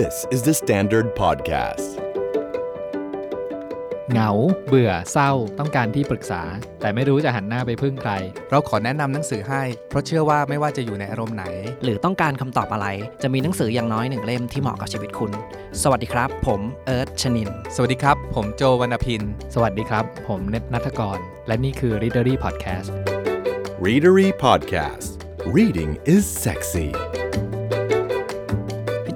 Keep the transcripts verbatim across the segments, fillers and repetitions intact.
This is the Standard Podcast เหงาเบื่อเศร้าต้องการที่ปรึกษาแต่ไม่รู้จะหันหน้าไปพึ่งใครเราขอแนะนำหนังสือให้เพราะเชื่อว่าไม่ว่าจะอยู่ในอารมณ์ไหนหรือต้องการคำตอบอะไรจะมีหนังสืออย่างน้อยหนึ่งเล่มที่เหมาะกับชีวิตคุณสวัสดีครับผมเอิร์ธชนินสวัสดีครับผมโจวรรณพินสวัสดีครับผมเนตณัฐกรและนี่คือ Readery Podcast Readery Podcast Reading is sexy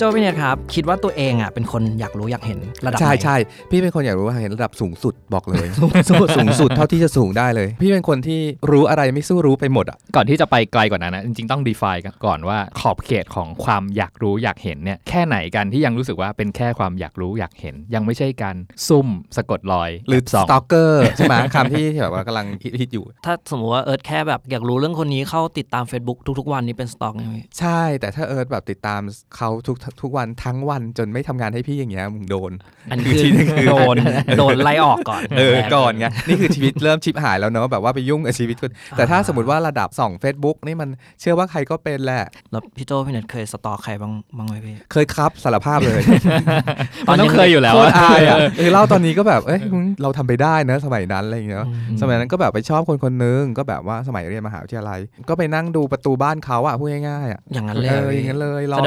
โจพี่เนี่ยครับคิดว่าตัวเองอ่ะเป็นคนอยากรู้อยากเห็นระดับไหนใช่ใช่พี่เป็นคนอยากรู้อยากเห็นระดับสูงสุดบอกเลยสูงสุดสูงสุดเท่าที่จะสูงได้เลยพี่เป็นคนที่รู้อะไรไม่สู้รู้ไปหมดอ่ะก่อนที่จะไปไกลกว่านั้นนะจริงๆต้อง define กันก่อนว่าขอบเขตของความอยากรู้อยากเห็นเนี่ยแค่ไหนกันที่ยังรู้สึกว่าเป็นแค่ความอยากรู้อยากเห็นยังไม่ใช่การซุ่มสะกดรอยหรือ stalker ใช่ไหมคำที่แบบว่ากำลังฮิตอยู่ถ้าสมมติว่าเอิร์ธแค่แบบอยากรู้เรื่องคนนี้เข้าติดตาม Facebook ทุกๆวันนี้เป็น stalk มั้ยใช่แต่ถ้าเอิร์ธแบบติดตามเขาทุกทุกวันทั้งวันจนไม่ทำงานให้พี่อย่างเงี้ยมึงโดนอันนี้คือโดนโดนไล่ออกก่อนเออก่อนไงนี่คือชีวิตเริ่มชิบหายแล้วเนาะแบบว่าไปยุ่งกับชีวิตคนแต่ถ้าสมมติว่าระดับสอง Facebook นี่มันเชื่อว่าใครก็เป็นแหละแล้วพี่โจพี่เน็ตเคยสตอใครบ้างบ้างมั้ยพี่เคยครับสารภาพเลยตอนนั้นเคยอยู่แล้วโคตรอายอ่ะเออเล่าตอนนี้ก็แบบเอ้ยเราทำไปได้นะสมัยนั้นอะไรอย่างเงี้ยสมัยนั้นก็แบบไปชอบคนคนนึงก็แบบว่าสมัยเรียนมหาวิทยาลัยก็ไปนั่งดูประตูบ้านเขาอ่ะพูดง่ายๆอ่ะอย่างนั้นเลยอย่างนั้นเลยเราม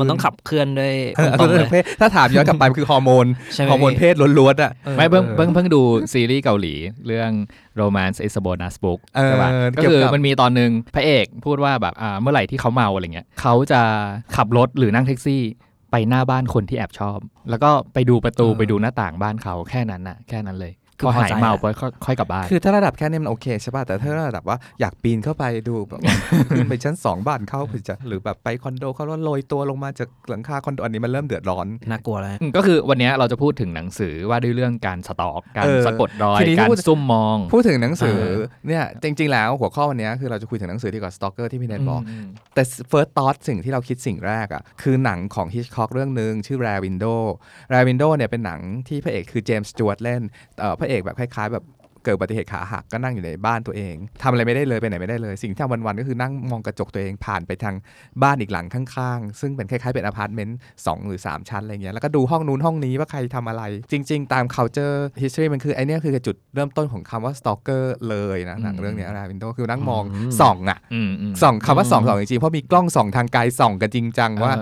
ันต้องขับเคลื่อนด้วยถ้าถามย้อนกลับไปมันคือฮอร์โมนฮอร์โมนเพศล้วนๆอ่ะไม่เพิ่งเพิ่งเพิ่งดูซีรีส์เกาหลีเรื่อง Romance is a Bonus Book ใช่ป่ะก็คือมันมีตอนนึงพระเอกพูดว่าแบบอ่าเมื่อไหร่ที่เขาเมาอะไรเงี้ยเขาจะขับรถหรือนั่งแท็กซี่ไปหน้าบ้านคนที่แอบชอบแล้วก็ไปดูประตูไปดูหน้าต่างบ้านเขาแค่นั้นน่ะแค่นั้นเลยพอหายเมาไปค่อยกลับบ้านคือถ้าระดับแค่นี้มันโอเคใช่ป่ะแต่ถ้าระดับว่าอยากปีนเข้าไปดูแบบขึ้นไปชั้นสองบ้านเข้าหรือแบบไปคอนโดเขาแล้วลอยตัวลงมาจากหลังคาคอนโดอันนี้มันเริ่มเดือดร้อนน่ากลัวแล้วก็คือวันนี้เราจะพูดถึงหนังสือว่าด้วยเรื่องการสตอกการสะกดรอยการซุ่มมองพูดถึงหนังสือเนี่ยจริงๆแล้วหัวข้อวันนี้คือเราจะคุยถึงหนังสือที่เกี่ยวกับสตอกเกอร์ที่พี่เนทบอกแต่ first thought สิ่งที่เราคิดสิ่งแรกอ่ะคือหนังของ Hitchcock เรื่องนึงชื่อ Rear Window Rear Window เนี่ยเป็นหนังที่พระเอกคือเจมส์ สจ๊วตเล่นพระเอกแบบคล้ายๆแบบเกิดอุบัติเหตุขาหักก็นั่งอยู่ในบ้านตัวเองทำอะไรไม่ได้เลยไปไหนไม่ได้เลยสิ่งที่ทำวันๆก็คือนั่งมองกระจกตัวเองผ่านไปทางบ้านอีกหลังข้างๆซึ่งเป็นคล้ายๆเป็นอพาร์ตเมนต์สองหรือสามชั้นอะไรเงี้ยแล้วก็ดูห้องนู้นห้องนี้ว่าใครทำอะไรจริงๆตาม culture history มันคือไอเนี้ยคือจุดเริ่มต้นของคำว่า stalker เลยนะหนังเรื่องเนี้ย Rear Window คือนั่งมองส่องอ่ะส่องคำว่าส่องส่องจริงๆเพราะมีกล้องส่องทางไกลส่องกันจริงจังว่า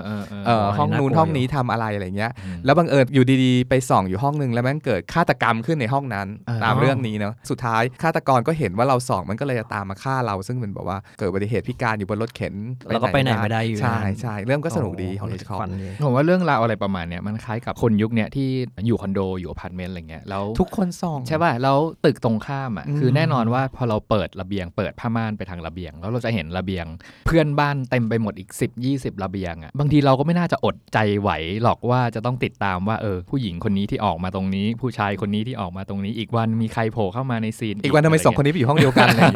เอ่อห้องนู้นห้องนี้ทำอะไรอะไรเงี้ยแล้วบังเอิญอยู่ดีๆไปส่องอยู่ห้องนึงแล้วมันเกิดฆาตกรรมขึ้นในห้องนั้นตามเรื่องนี้สุดท้ายฆาตกรก็เห็นว่าเราส่องมันก็เลยจะตามมาฆ่าเราซึ่งมันบอกว่าเกิดอุบัติเหตุพิการอยู่บนรถเข็นแล้วก็ไปไหนไม่ได้อยู่ใช่ใช่เรื่องก็สนุกดีของเด็กคนนี้ผมว่าเรื่องราวอะไรประมาณเนี้ยมันคล้ายกับคนยุคเนี้ยที่อยู่คอนโดอยู่อพาร์ตเมนต์อะไรเงี้ยแล้วทุกคนส่องใช่ป่ะแล้วตึกตรงข้ามอ่ะคือแน่นอนว่าพอเราเปิดระเบียงเปิดผ้าม่านไปทางระเบียงแล้วเราจะเห็นระเบียงเพื่อนบ้านเต็มไปหมดอีกสิบยี่สิบระเบียงอ่ะบางทีเราก็ไม่น่าจะอดใจไหวหรอกว่าจะต้องติดตามว่าเออผู้หญิงคนนี้ที่ออกมาตรงนี้ผู้ชายคนนี้ที่ออกมาตรงนี้อีกวันมีใครเข้ามาในซีนอีกวันทำไมสองคนนี้ไปอยู่ห้องเดียวกันเลยส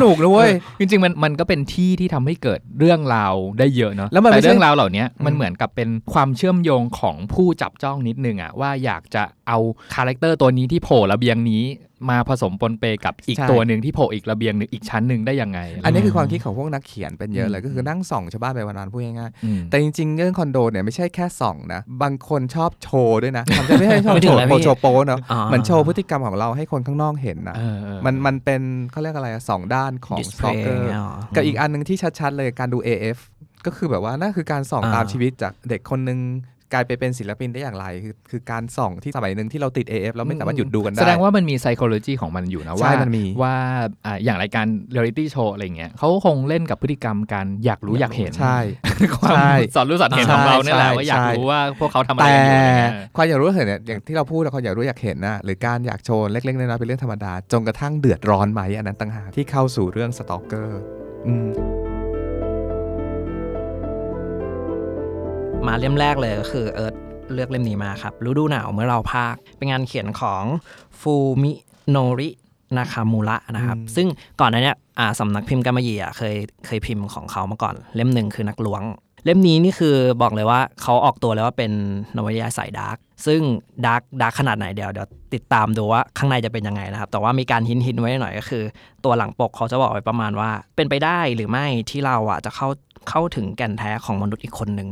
นุกนะเว้ยจริงๆมันมันก็เป็นที่ที่ทำให้เกิดเรื่องราวได้เยอะเนาะแต่เรื่องราวเหล่านี้มันเหมือนกับเป็นความเชื่อมโยงของผู้จับจ้องนิดนึงอะว่าอยากจะเอาคาแรคเตอร์ตัวนี้ที่โผล่ระเบียงนี้มาผสมปนเปกับอีกตัวนึงที่โผล่อีกระเบียงนึงอีกชั้นนึงได้ยังไงอันนี้คือความคิดของพวกนักเขียนเป็นเยอะเลยก็คือนั่งส่องชาวบ้านไปวันๆพูดง่ายๆแต่จริงๆเรื่องคอนโดเนี่ยไม่ใช่แค่ส่องนะบางคนชอบโชว์ด้วยนะทำไม่ใช่ชอบโชว์โชว์โป๊เนาะเหมือนโชว์พฤติกรรมของเราให้คนข้างนอกเห็นนะมันมันเป็นเค้าเรียกอะไรอ่ะสองด้านของสตอกเกอร์กับอีกอันนึงที่ชัดๆเลยการดู เอ เอฟ ก็คือแบบว่านั่นคือการส่องตามชีวิตจากเด็กคนนึงกลายไปเป็นศิลปินได้อย่างไรคือคือการส่องที่สมัยนึงที่เราติด เอ เอฟ แล้วไม่สามารถหยุดดูกันได้แสดงว่ามันมี psychology ของมันอยู่นะว่าว่าอ่าอย่างรายการ reality show อะไรอย่างเงี้ยเขาคงเล่นกับพฤติกรรมการอยากรู้อยากเห็นใช่ความสอนรู้สอนเห็นของเราเนี่ยแหละว่าอยากรู้ว่าพวกเขาทำอะไรอยู่แต่ความอยากรู้เห็นเนี่ยอย่างที่เราพูดเราความอยากรู้อยากเห็นนะหรือการอยากโชว์เล็กๆน้อยๆเป็นเรื่องธรรมดาจนกระทั่งเดือดร้อนไหมอันนั้นต่างหากที่เข้าสู่เรื่อง stalker อืมมาเล่มแรกเลยก็คือเอิร์ธเลือกเล่มนี้มาครับฤดูหนาวเมื่อเราพากเป็นงานเขียนของฟูมิโนรินาคามูระนะครับซึ่งก่อนหน้านี้สำนักพิมพ์กามะหยี่เคยเคยพิมพ์ของเขามาก่อนเล่มหนึ่งคือนักล้วงเล่มนี้นี่คือบอกเลยว่าเขาออกตัวเลยว่าเป็นนวนิยายสายดาร์กซึ่งดาร์กดาร์กขนาดไหนเดี๋ยวเดี๋ยวติดตามดูว่าข้างในจะเป็นยังไงนะครับแต่ว่ามีการหินหินไว้หน่อยก็คือตัวหลังปกเขาจะบอกไว้ประมาณว่าเป็นไปได้หรือไม่ที่เราอ่ะจะเข้าเข้าถึงแก่นแท้ของมนุษย์อีกคนนึง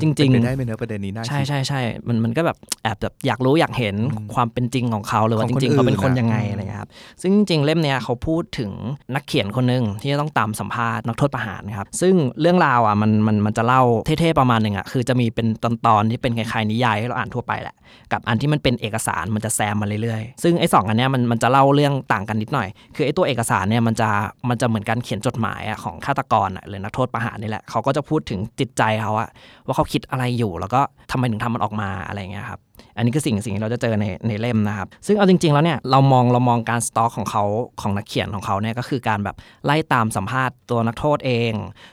จริงๆได้ไหมเนอะประเด็นนี้น่าใช่ใช่ใช่มันมันก็แบบแอบแบบอยากรู้อยากเห็นความเป็นจริงของเขาหรือว่าจริงๆเขาเป็นคนยังไงอะไรครับซึ่งจริงๆเล่มเนี้ยเขาพูดถึงนักเขียนคนนึงที่จะต้องตามสัมภาษณ์นักโทษประหารครับซึ่งเรื่องราวอ่ะมันมันมันจะเล่าเท่ๆประมาณนึงอ่ะคือจะมีเป็นตอนตอนที่เป็นคล้ายๆนิยายให้เราอ่านทั่วไปแหละกับอันที่มันเป็นเอกสารมันจะแซมมาเรื่อยๆซึ่งไอ้สองอันเนี้ยมันมันจะเล่าเรื่องต่างกันนิดหน่อยคือไอ้ตัวเอกสารเนี่ยมันจะมันจะเหมือนการเขียนจดหมายอ่ะของฆาตกรอ่ะหรือนักโทษประหารนี่แหละเขาก็จะพูดถึงจิตใจเขาอ่ะว่าเขาคิดอะไรอยู่แล้วก็ทำไมถึงทำมันออกมาอะไรเงี้ยครับอันนี้คือสิ่งสิ่งที่เราจะเจอในในเล่มนะครับซึ่งเอาจริงๆแล้วเนี่ยเรามองเรามองการสต็อกของเขาของนักเขียนของเขาเนี่ยก็คือการแบบไล่ตามสัมภาษณ์ตัวนักโทษเอ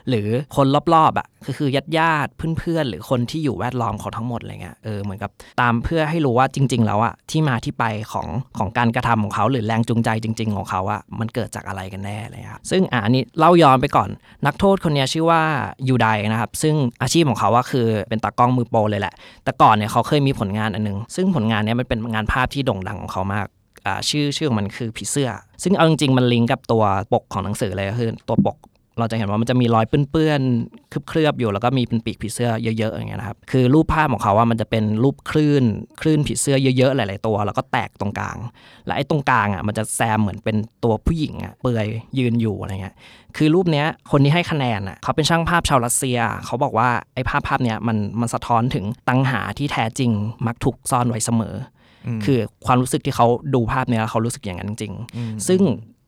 งหรือคนรอบๆอ่ะคือคือญาติญาติเพื่อนๆหรือคนที่อยู่แวดล้อมเขาทั้งหมดอะไรเงี้ยเออเหมือนกับตามเพื่อให้รู้ว่าจริงๆแล้วอ่ะที่มาที่ไปของของการกระทำของเขาหรือแรงจูงใจจริงๆของเขาอ่ะมันเกิดจากอะไรกันแน่เลยครับซึ่งอ่ะนี่เล่าย้อนไปก่อนนักโทษคนนี้ชื่อว่ายูไดนะครับซึ่งอาชีพของเขาว่าคือเป็นตากล้องมือโปรเลยแหละแต่ก่อนเนี่ยเขาเคยมีผลงานอันนึงซึ่งผลงานนี้มันเป็นงานภาพที่โด่งดังของเขามากอ่าชื่อชื่อของมันคือผีเสื้อซึ่งเอาจริงๆมันลิงก์กับตัวปกของหนังสือเลยก็คือตัวปกเราจะเห็นว่ามันจะมีรอยเปื้อนๆเคลือบๆอยู่แล้วก็มีเป็นปีกผีเสื้อเยอะๆอย่างเงี้ยนะครับคือรูปภาพของเขาว่ามันจะเป็นรูปคลื่นคลื่นผีเสื้อเยอะๆหลายๆตัวแล้วก็แตกตรงกลางและไอ้ตรงกลางอ่ะมันจะแซมเหมือนเป็นตัวผู้หญิงอ่ะเปลือยยืนอยู่อะไรเงี้ยคือรูปเนี้ยคนที่ให้คะแนนอ่ะเขาเป็นช่างภาพชาวรัสเซียเขาบอกว่าไอ้ภาพภาพเนี้ยมันมันสะท้อนถึงตัณหาที่แท้จริงมักถูกซ่อนไว้เสมอคือความรู้สึกที่เขาดูภาพเนี้ยเขารู้สึกอย่างนั้นจริงซึ่ง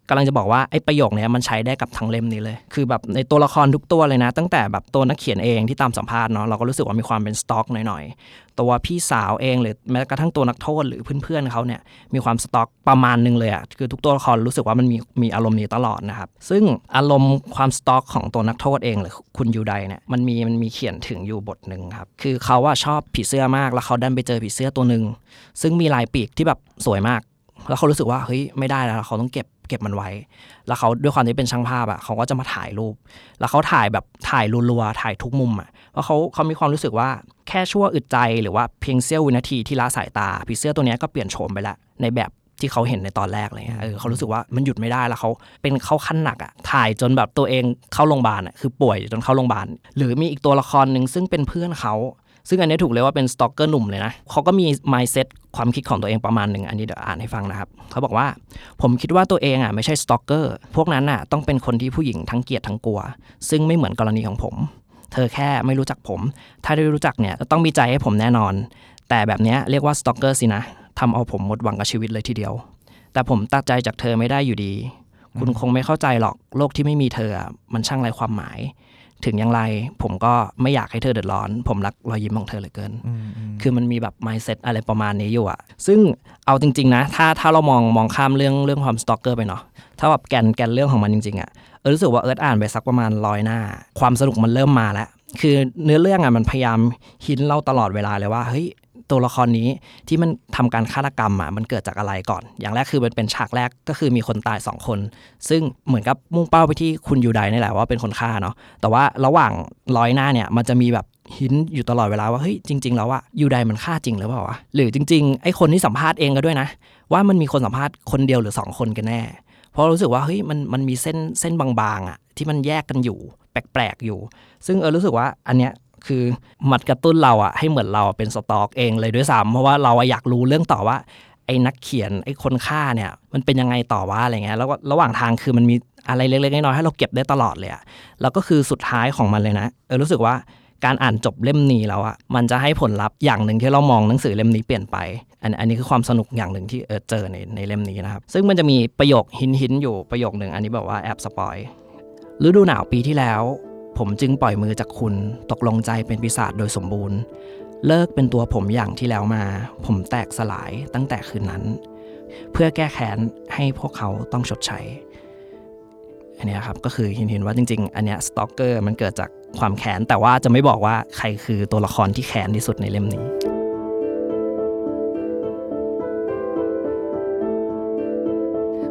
กำลังจะบอกว่าไอ้ประโยคนี้มันใช้ได้กับทั้งเล่มนี้เลยคือแบบในตัวละครทุกตัวเลยนะตั้งแต่แบบตัวนักเขียนเองที่ตามสัมภาษณ์เนาะเราก็รู้สึกว่ามีความเป็นสต็อกหน่อยๆตัวพี่สาวเองหรือแม้กระทั่งตัวนักโทษหรือเพื่อนๆเขาเนี่ยมีความสต็อกประมาณนึงเลยอ่ะคือทุกตัวละครรู้สึกว่ามันมีมีอารมณ์นี้ตลอดนะครับซึ่งอารมณ์ความสต็อกของตัวนักโทษเองหรือคุณยูไดเนี่ยมันมีมันมีเขียนถึงอยู่บทนึงครับคือเขาว่าชอบผีเสื้อมากแล้วเขาดันไปเจอผีเสื้อตัวนึงซึ่งมีลายปีกที่แบบสวยมากแล้วเขารู้สึกว่าเฮ้ยไม่ได้แล้วเขาต้องเก็บเก็บมันไว้แล้วเขาด้วยความที่เป็นช่างภาพอ่ะเขาก็จะมาถ่ายรูปแล้วเขาถ่ายแบบถ่ายรัวๆถ่ายทุกมุมอ่ะเพราะเขาเขามีความรู้สึกว่าแค่ชั่วอึดใจหรือว่าเพียงเสี้ยววินาทีที่ละสายตาผีเสื้อตัวนี้ก็เปลี่ยนโฉมไปละในแบบที่เขาเห็นในตอนแรกเลยเออเขารู้สึกว่ามันหยุดไม่ได้แล้วเขาเป็นเขาขั้นหนักอ่ะถ่ายจนแบบตัวเองเข้าโรงพยาบาลอ่ะคือป่วยจนเข้าโรงพยาบาลหรือมีอีกตัวละครนึงซึ่งเป็นเพื่อนเขาซึ่งอันนี้ถูกเรียกว่าเป็นสต็อกเกอร์หนุ่มเลยนะเขาก็มี mindset ความคิดของตัวเองประมาณหนึ่งอันนี้เดี๋ยวอ่านให้ฟังนะครับเขาบอกว่าผมคิดว่าตัวเองอ่ะไม่ใช่สต็อกเกอร์พวกนั้นอ่ะต้องเป็นคนที่ผู้หญิงทั้งเกลียดทั้งกลัวซึ่งไม่เหมือนกรณีของผมเธอแค่ไม่รู้จักผมถ้าได้รู้จักเนี่ยต้องมีใจให้ผมแน่นอนแต่แบบนี้เรียกว่าสต็อกเกอร์สินะทำเอาผมหมดหวังกับชีวิตเลยทีเดียวแต่ผมตัดใจจากเธอไม่ได้อยู่ดีคุณคงไม่เข้าใจหรอกโลกที่ไม่มีเธอมันช่างไร้ความหมายถึงอย่างไรผมก็ไม่อยากให้เธอเดือดร้อนผมรักรอยยิ้มของเธอเหลือเกินคือมันมีแบบ mindset อะไรประมาณนี้อยู่อะซึ่งเอาจริงๆนะถ้าถ้าเรามองมองข้ามเรื่องเรื่องความสต็อกเกอร์ไปเนาะถ้าแบบแกนแกนเรื่องของมันจริงๆอะเออรู้สึกว่าเอิร์ธอ่านไปสักประมาณร้อยหน้าความสนุกมันเริ่มมาแล้วคือเนื้อเรื่องอะมันพยายามหินเราตลอดเวลาเลยว่าเฮ้ยตัวละครนี้ที่มันทำการฆาตกรรมอ่ะมันเกิดจากอะไรก่อนอย่างแรกคือมันเป็นฉากแรกก็คือมีคนตายสองคนซึ่งเหมือนกับมุ่งเป้าไปที่คุณยูไดนี่แหละว่าเป็นคนฆ่าเนาะแต่ว่าระหว่างร้อยหน้าเนี่ยมันจะมีแบบหินอยู่ตลอดเวลาว่าเฮ้ยจริงๆแล้วอ่ะยูไดมันฆ่าจริงหรือเปล่าวะหรือจริงๆไอ้คนที่สัมภาษณ์เองก็ด้วยนะว่ามันมีคนสัมภาษณ์คนเดียวหรือสองคนกันแน่เพราะรู้สึกว่าเฮ้ยมันมันมีเส้นเส้นบางๆอ่ะที่มันแยกกันอยู่แปลกๆอยู่ซึ่งเออรู้สึกว่าอันเนี้ยคือมัดกระตุ้นเราอ่ะให้เหมือนเราเป็นสต็อกเองเลยด้วยซ้ำเพราะว่าเราอยากรู้เรื่องต่อว่าไอ้นักเขียนไอ้คนฆ่าเนี่ยมันเป็นยังไงต่อว่าอะไรเงี้ยแล้วก็ระหว่างทางคือมันมีอะไรเล็กๆน้อยๆให้เราเก็บได้ตลอดเลยอ่ะแล้วก็คือสุดท้ายของมันเลยนะเออรู้สึกว่าการอ่านจบเล่มนี้แล้วอ่ะมันจะให้ผลลัพธ์อย่างหนึ่งที่เรามองหนังสือเล่มนี้เปลี่ยนไปอันอันนี้คือความสนุกอย่างหนึ่งที่เออเจอในในเล่มนี้นะครับซึ่งมันจะมีประโยคหินๆอยู่ประโยคนึงอันนี้แบบว่าแอบสปอยฤดูหนาวปีที่แล้วผมจึงปล่อยมือจากคุณตกลงใจเป็นปีศาจโดยสมบูรณ์เลิกเป็นตัวผมอย่างที่แล้วมาผมแตกสลายตั้งแต่คืนนั้นเพื่อแก้แค้นให้พวกเขาต้องชดใช้อันนี้ครับก็คือเห็นว่าจริงๆอันเนี้ยสต็อกเกอร์มันเกิดจากความแค้นแต่ว่าจะไม่บอกว่าใครคือตัวละครที่แค้นที่สุดในเล่มนี้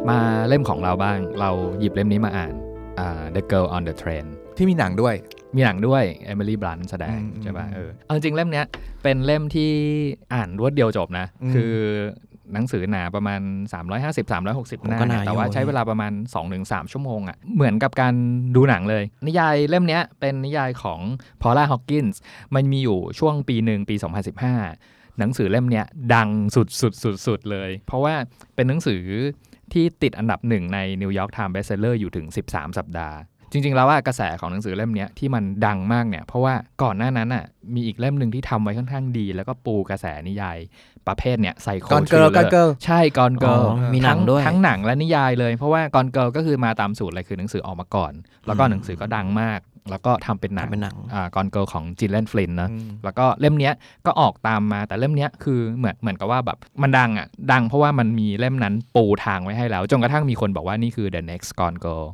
มาเล่มของเราบ้างเราหยิบเล่มนี้มาอ่านอ่า The Girl on the Trainที่มีหนังด้วยมีหนังด้วยเอมิลี่บลันต์แสดงใช่ป่ะเออเอาจริงเล่มเนี้ยเป็นเล่มที่อ่านรวดเดียวจบนะคือ หนังสือหนาประมาณสามร้อยห้าสิบ สามร้อยหกสิบหน้าแต่ว่าใช้เวลาประมาณ สองถึงสาม ชั่วโมงอ่ะเหมือนกับการดูหนังเลยนิยายเล่มนี้เป็นนิยายของพอลล่าฮอคกินส์มันมีอยู่ช่วงปีหนึ่งปีสองพันสิบห้าหนังสือเล่มนี้ดังสุดๆๆเลยเพราะว่าเป็นหนังสือที่ติดอันดับหนึ่งใน New York Times Bestseller อยู่ถึงสิบสามสัปดาห์จริงๆแล้วว่ากระแสของหนังสือเล่มนี้ที่มันดังมากเนี่ยเพราะว่าก่อนหน้านั้นอ่ะมีอีกเล่มหนึ่งที่ทำไว้ค่อนข้างดีแล้วก็ปูกระแสนิยายประเภทเนี่ยไซโคทริลเลอร์ใช่ Gone Girl มีหนังด้วยทั้งหนังและนิยายเลยเพราะว่า Gone Girl ก็คือมาตามสูตรเลยคือหนังสือออกมาก่อนแล้วก็หนังสือก็ดังมากแล้วก็ทำเป็นหนังอ่า Gone Girl ของ Gillian Flynn นะแล้วก็เล่มนี้ก็ออกตามมาแต่เล่มนี้คือเหมือนเหมือนกับว่าแบบมันดังอ่ะดังเพราะว่ามันมีเล่มนั้นปูทางไว้ให้แล้วจนกระทั่งมีคนบอกว่านี่คือ The Next Gone Girl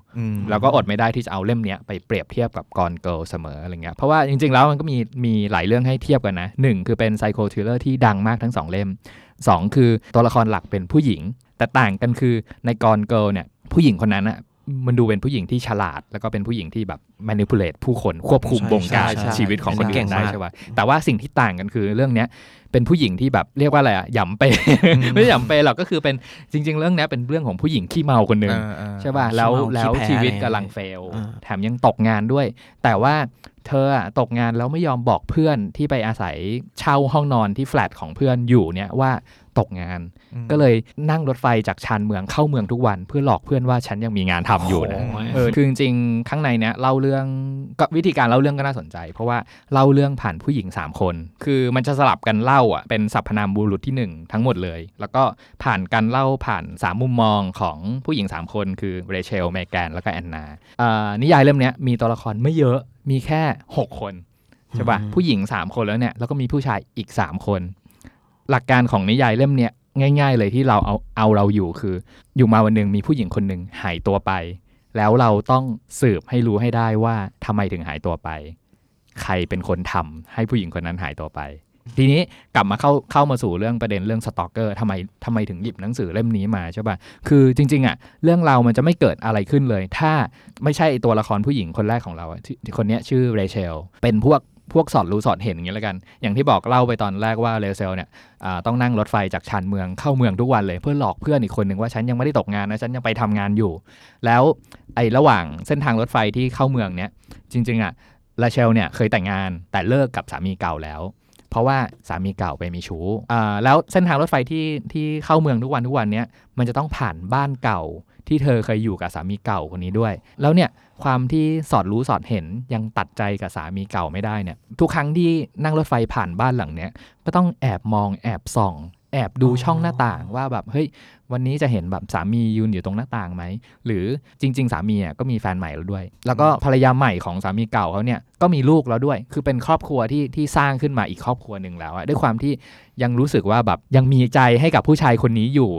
แล้วก็อดไม่ได้ที่จะเอาเล่มนี้ไปเปรียบเทียบกับ Gone Girl เสมออะไรเงี้ยเพราะว่าจริงๆแล้วมันก็มีมีหลายเรื่องให้เทียบกันนะหนึ่งคือเป็นไซโคทริลเลอร์ที่ดังมากทั้งสองเล่มสองคือตัวละครหลักเป็นผู้หญิงแต่ต่างกันคือใน Gone Girl เนี่ยผู้หญิงคนนั้นนะมันดูเป็นผู้หญิงที่ฉลาดแล้วก็เป็นผู้หญิงที่แบบ manipulate ผู้คนควบคุมบงการชีวิตของคนอื่นได้ใช่ป่ะแต่ว่าสิ่งที่ต่างกันคือเรื่องเนี้ยเป็นผู้หญิงที่แบบเรียกว่าอะไรอ่ะหย่ำเป ไม่หย่ำเปหรอกก็คือเป็นจริงๆเรื่องนี้เป็นเรื่องของผู้หญิงขี้เมาคนนึงใช่ป่ะแล้วแล้วชีวิตกำลังเฟลแถมยังตกงานด้วยแต่ว่าเธอตกงานแล้วไม่ยอมบอกเพื่อนที่ไปอาศัยเช่าห้องนอนที่แฟลตของเพื่อนอยู่เนี่ยว่าตกงานก็เลยนั่งรถไฟจากชานเมืองเข้าเมืองทุกวันเพื่อหลอกเพื่อนว่าฉันยังมีงานทำอยู่นะเออคือจริงๆข้างในเนี่ยเล่าเรื่องก็วิธีการเล่าเรื่องก็น่าสนใจเพราะว่าเล่าเรื่องผ่านผู้หญิงสามคนคือมันจะสลับกันเล่าอ่ะเป็นสรรพนามบุรุษที่หนึ่งทั้งหมดเลยแล้วก็ผ่านการเล่าผ่านสามมุมมองของผู้หญิงสามคนคือเรเชล เมแกนแล้วก็แอนนาอ่านิยายเล่มเนี้ยมีตัวละครไม่เยอะมีแค่หกคนใช่ป่ะผู้หญิงสามคนแล้วเนี่ยแล้วก็มีผู้ชายอีกสามคนหลักการของนิยายเล่มเนี้ยง่ายๆเลยที่เราเอาเอาเราอยู่คืออยู่มาวันนึงมีผู้หญิงคนนึงหายตัวไปแล้วเราต้องสืบให้รู้ให้ได้ว่าทำไมถึงหายตัวไปใครเป็นคนทำให้ผู้หญิงคนนั้นหายตัวไปทีนี้กลับมาเข้าเข้ามาสู่เรื่องประเด็นเรื่องสตอกเกอร์ทำไมทำไมถึงหยิบหนังสือเล่มนี้มาใช่ป่ะคือจริงๆอ่ะเรื่องเรามันจะไม่เกิดอะไรขึ้นเลยถ้าไม่ใช่ตัวละครผู้หญิงคนแรกของเราคนนี้ชื่อเรเชลเป็นพวกพวกสอดรู้สอดเห็นอย่างนี้แล้วกันอย่างที่บอกเล่าไปตอนแรกว่าเรเชลเนี่ยต้องนั่งรถไฟจากชานเมืองเข้าเมืองทุกวันเลยเพื่อหลอกเพื่อนอีกคนนึงว่าฉันยังไม่ได้ตกงานนะฉันยังไปทำงานอยู่แล้วไอ้ระหว่างเส้นทางรถไฟที่เข้าเมืองเนี่ยจริงๆอ่ะเรเชลเนี่ยเคยแต่งงานแต่เลิกกับสามีเก่าแล้วเพราะว่าสามีเก่าไปมีชู้อ่าแล้วเส้นทางรถไฟที่ที่เข้าเมืองทุกวันทุกวันเนี้ยมันจะต้องผ่านบ้านเก่าที่เธอเคยอยู่กับสามีเก่าคนนี้ด้วยแล้วเนี่ยความที่สอดรู้สอดเห็นยังตัดใจกับสามีเก่าไม่ได้เนี่ยทุกครั้งที่นั่งรถไฟผ่านบ้านหลังเนี้ยก็ต้องแอบมองแอบส่องแอบดูช่องหน้าต่างว่าแบบเฮ้ยวันนี้จะเห็นแบบสามียืนอยู่ตรงหน้าต่างไหมหรือจริงๆสามีอ่ะก็มีแฟนใหม่แล้วด้วยแล้วก็ภรรยาใหม่ของสามีเก่าเขาเนี่ยก็มีลูกแล้วด้วยคือเป็นครอบครัวที่ที่สร้างขึ้นมาอีกครอบครัวหนึ่งแล้วอ่ะด้วยความที่ยังรู้สึกว่าแบบยังมีใจให้กับผู้ชายคนนี้อยู่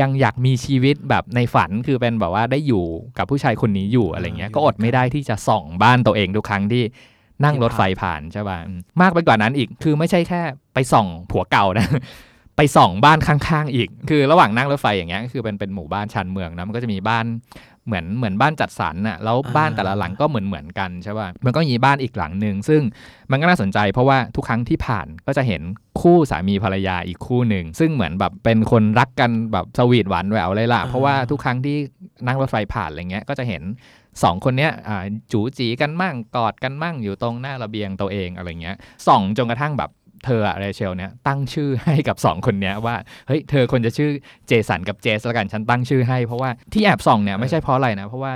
ยังอยากมีชีวิตแบบในฝันคือเป็นแบบว่าได้อยู่กับผู้ชายคนนี้อยู่อะไรเงี้ยก็อดไม่ได้ที่จะส่องบ้านตัวเองทุกครั้งที่นั่งรถไฟผ่านใช่ป่ะมากไปกว่านั้นอีกคือไม่ใช่แค่ไปส่องผัวเก่านะไปส่องบ้านข้างๆอีกคือระหว่างนั่งรถไฟอย่างเงี้ยคือเป็นเป็นหมู่บ้านชานเมืองนะมันก็จะมีบ้านเหมือนเหมือนบ้านจัดสรรน่ะแล้วบ้านแต่ละหลังก็เหมือนเหมือนกันใช่ป่ะมันก็มีบ้านอีกหลังนึงซึ่งมันก็น่าสนใจเพราะว่าทุกครั้งที่ผ่านก็จะเห็นคู่สามีภรรยาอีกคู่นึงซึ่งเหมือนแบบเป็นคนรักกันแบบสวีทหวานแหววเลยล่ะเพราะว่าทุกครั้งที่นั่งรถไฟผ่านอะไรเงี้ยก็จะเห็นสองคนเนี้ยจู๋จีกันมั่งกอดกันมั่งอยู่ตรงหน้าระเบียงตัวเองอะไรเงี้ยส่องจนกระทั่งแบบเธออะเรเชลเนี่ยตั้งชื่อให้กับสองคนเนี้ยว่าเฮ้ยเธอคนจะชื่อเจสันกับเจสละกันฉันตั้งชื่อให้เพราะว่าที่แอบส่องเนี่ยไม่ใช่เพราะอะไรนะเพราะว่า